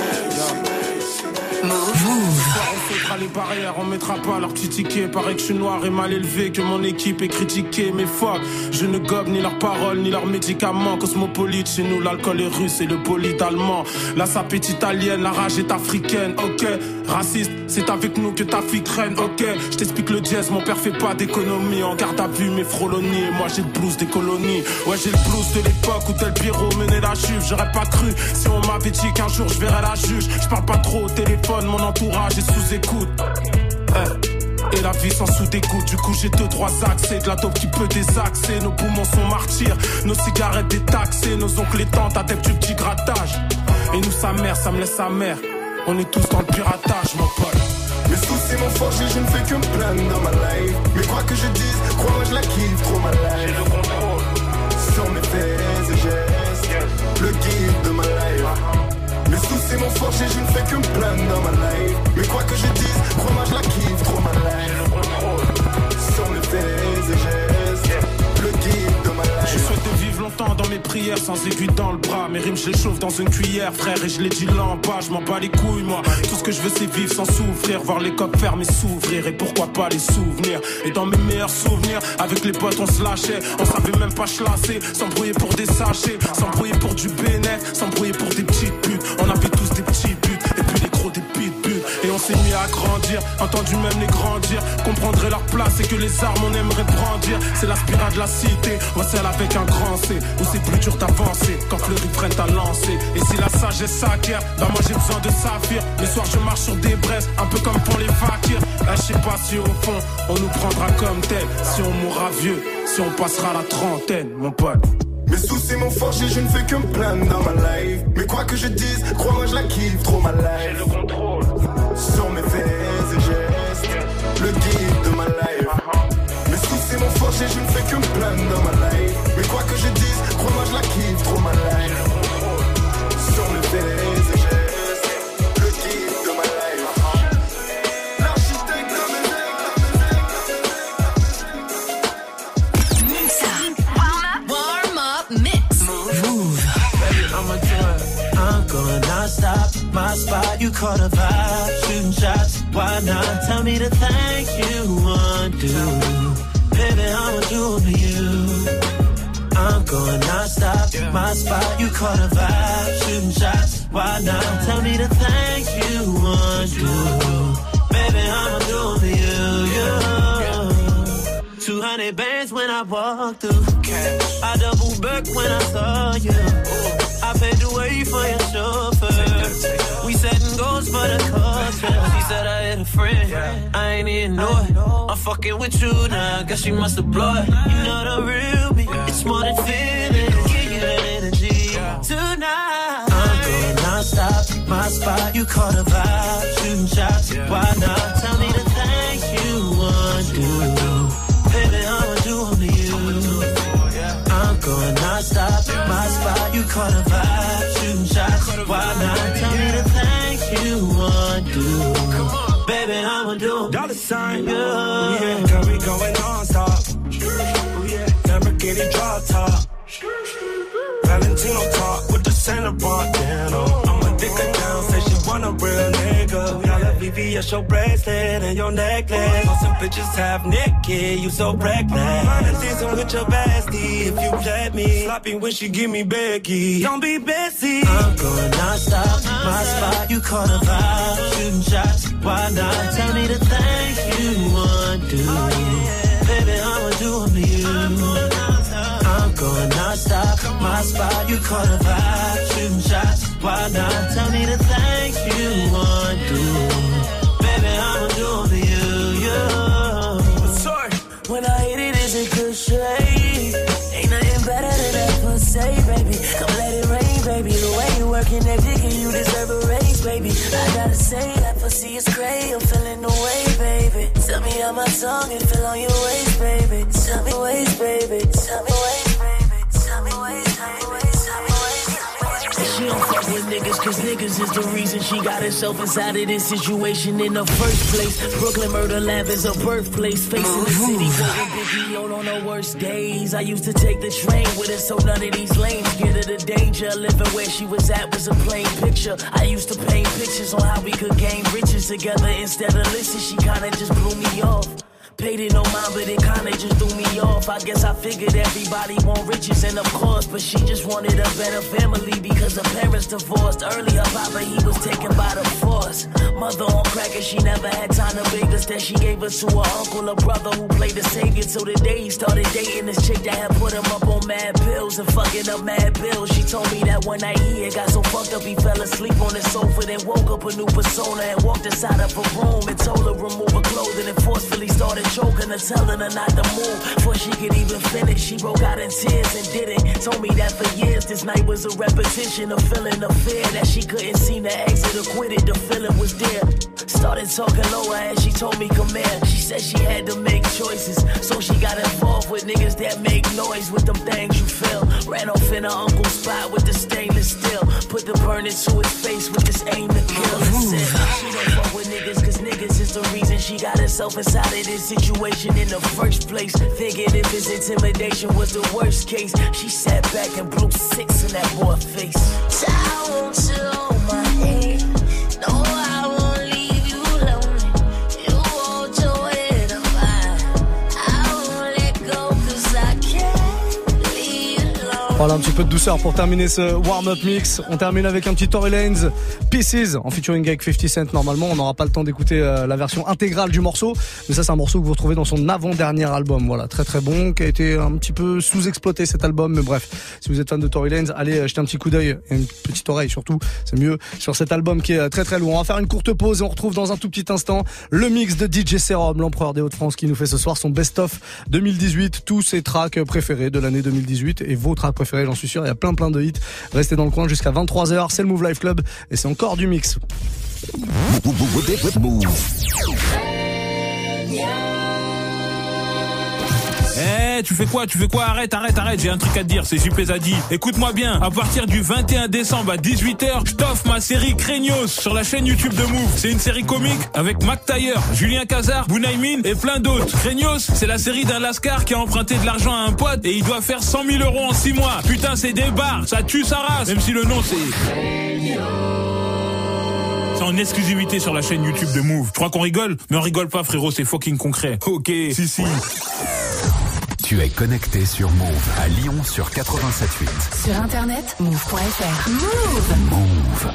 Mouv'. On fêtera les barrières, on mettra pas leurs petits tickets. Paraît que je suis noir et mal élevé, que mon équipe est critiquée. Mais fuck, je ne gobe ni leurs paroles, ni leurs médicaments. Cosmopolite, chez nous l'alcool est russe et le bolide allemand. La sape est italienne, la rage est africaine, ok. Raciste, c'est avec nous que ta fille traîne, ok. Je t'explique le jazz, mon père fait pas d'économie. En garde à vue mes froloniers, moi j'ai le blues des colonies. Ouais j'ai le blues de l'époque où tel Biro menait la juve. J'aurais pas cru si on m'avait dit qu'un jour je verrais la juge. Je parle pas trop au téléphone, mon entourage est sous-écoute, eh. Et la vie sans sous-écoute. Du coup j'ai deux trois accès, de la dope qui peut désaxer. Nos poumons sont martyrs, nos cigarettes détaxées. Nos oncles et tantes adeptes du petit grattage. Et nous sa mère, ça me laisse amère. On est tous dans le piratage mon pote. Mes soucis m'ont forgé, je ne fais que me plaindre dans ma life. Mais quoi que je dise, crois-moi je la kiffe trop ma life. J'ai le contrôle sur mes faits et gestes, yes. Le guide de ma life, uh-huh. Mes soucis m'ont forgé, je ne fais que me plaindre dans ma life. Mais quoi que je dise, crois-moi je la kiffe trop ma life. J'ai le contrôle sur mes faits et gestes, yeah. Le guide de ma life. Je souhaite vivre longtemps dans mes prières sans aiguille dans le bras. Mes rimes je les chauffe dans une cuillère frère. Et je les dis là en bas, je m'en bats les couilles moi. Tout ce que je veux c'est vivre sans souffrir. Voir les coques fermer s'ouvrir et pourquoi pas les souvenirs. Et dans mes meilleurs souvenirs, avec les potes on se lâchait. On savait même pas chlasser, s'embrouiller pour des sachets. S'embrouiller pour du bénéf, s'embrouiller pour des petites putes. On avait tous des petits buts, et puis les gros des pitbulls. Et on s'est mis à grandir, entendu même les grandir. Comprendrait leur place et que les armes on aimerait brandir. C'est la spirale de la cité, moi celle avec un grand C. Où c'est plus dur d'avancer, quand Fleury prête à lancer. Et si la sagesse s'acquiert, bah moi j'ai besoin de saphir. Le soir je marche sur des braises, un peu comme pour les fakirs. Eh, je sais pas si au fond, on nous prendra comme tel. Si on mourra vieux, si on passera la trentaine, mon pote. Mes soucis m'ont forgé, je ne fais que me plaindre dans ma life. Mais quoi que je dise, crois-moi je la kiffe trop ma life. J'ai le contrôle sur mes faits et gestes, yes. Le guide de ma life, uh-huh. Mes soucis m'ont forgé, je ne fais que me plaindre dans ma life. Mais quoi que je dise, crois-moi je la kiffe trop ma life. J'ai le contrôle sur mes faits et gestes, le guide de ma life, uh-huh. L'architecte de mes rêves. Muxa stop my spot, you caught a vibe, shooting shots, why not? Tell me the things you want to, baby, I'ma do it for you. I'm going non-stop, my spot, you caught a vibe, shooting shots, why not? Tell me the things you want to, baby, I'ma do it for you, yeah. two hundred bands when I walk through, I double back when I saw you. I paid the way for your chauffeur. We setting goals for the cause. She said I had a friend. I ain't even know it. I'm fucking with you now. I guess she must have blown it. You know the real me. It's more than feeling. Give you that energy tonight. I'm going non-stop. My spot. You caught a vibe. Shooting shots. Why not? Tell me the things you want to do. Baby, I'ma do them to you. I'm going non-stop, my spot, you caught a vibe, shooting shots, why not? Tell me the things you want to do, baby, I'ma do. Dollar sign, yeah, yeah. Cause we going non-stop, Lamborghini drop top, Valentino talk with the Santa Barbara. I'ma dick her down, say she want a real nigga. Now that V V S your bracelet and your necklace. All some bitches half naked, you so reckless. Mind a season with your bestie, if you let me. Sloppy when she give me Becky, don't be busy. I'm going non-stop, my spot, you caught a vibe. Shooting shots, why not? Tell me the things you want to, baby, I'ma do them to you. I'm going non-stop, my spot, you caught a vibe, shooting shots, why not? Tell me the thing. When I hit it, it's a good shade. Ain't nothing better than that pussy, baby. Come let it rain, baby. The way you working that dick and you deserve a raise, baby. I gotta say, that pussy is great. I'm feeling the way, baby. Tell me how my tongue can feel on your waist, baby. Tell me waist, baby. Tell me waist, baby. Tell me waist, baby. She don't fuck with niggas, cause niggas is the reason she got herself inside of this situation in the first place. Brooklyn Murder Lab is her birthplace. Facing the city, fucking Biggie on on her worst days. I used to take the train with her, so none of these lanes get her the danger. Living where she was at was a plain picture. I used to paint pictures on how we could gain riches together instead of listen. She kinda just blew me off. Paid it on mine, but it kinda just threw me off. I guess I figured everybody want riches and of course, but she just wanted a better family because her parents divorced early. Her papa, he was taken by the force. Mother on crack and she never had time to beg us. That she gave us to her uncle, her brother who played the savior. Till the day he started dating this chick that had put him up on mad pills and fucking up mad bills. She told me that one night he had got so fucked up he fell asleep on the sofa. Then woke up a new persona and walked inside of her room and told her remove her clothing and forcefully started choking her, telling her not to move before she could even finish. She broke out in tears and did it. Told me that for years this night was a repetition of feeling of fear that she couldn't seem to exit or quit it. The feeling was there. Started talking lower and she told me come here. She said she had to make choices, so she got involved with niggas that make noise with them things you feel. Ran off in her uncle's spot with the stainless steel. Put the burner to his face with this aim to kill. She don't fuck with niggas cause niggas is the reason she got herself inside of this situation in the first place. Thinking if his intimidation was the worst case, she sat back and blew six in that boy face. So I want you on my head. No, I won't leave you lonely. You hold your head up high. I won't let go cause I can't leave you alone. Voilà un petit peu de douceur pour terminer ce warm-up mix. On termine avec un petit Tory Lanez, Pieces, en featuring avec fifty Cent. Normalement, on n'aura pas le temps d'écouter euh, la version intégrale du morceau, mais ça, c'est un morceau que vous retrouvez dans son avant-dernier album. Voilà, très très bon, qui a été un petit peu sous-exploité cet album, mais bref, si vous êtes fan de Tory Lanez, allez euh, jeter un petit coup d'œil et une petite oreille surtout, c'est mieux, sur cet album qui est euh, très très lourd. On va faire une courte pause et on retrouve dans un tout petit instant le mix de D J Serum, l'empereur des Hauts-de-France, qui nous fait ce soir son best-of deux mille dix-huit, tous ses tracks préférés de l'année deux mille dix-huit et vos tracks préférés, j'en suis sûr, il y a plein plein de hits. Restez dans le coin jusqu'à vingt-trois heures, c'est le Mouv' Live Club et c'est encore du mix. Eh, hey, tu fais quoi, tu fais quoi? Arrête, arrête, arrête, j'ai un truc à te dire, c'est J P. Zadi. Écoute-moi bien, à partir du vingt et un décembre à dix-huit heures, je t'offre ma série Crénios sur la chaîne YouTube de Mouv'. C'est une série comique avec Mac Taylor, Julien Kazar, Bunaïmin et plein d'autres. Crénios, c'est la série d'un lascar qui a emprunté de l'argent à un pote et il doit faire cent mille euros en six mois. Putain, c'est des barres, ça tue sa race, même si le nom c'est... Crénios. C'est en exclusivité sur la chaîne YouTube de Mouv'. Je crois qu'on rigole, mais on rigole pas, frérot, c'est fucking concret. Ok, si, si. Tu es connecté sur Mouv' à Lyon sur quatre-vingt-sept virgule huit. Sur internet, mouv point f r. Mouv'. Mouv'.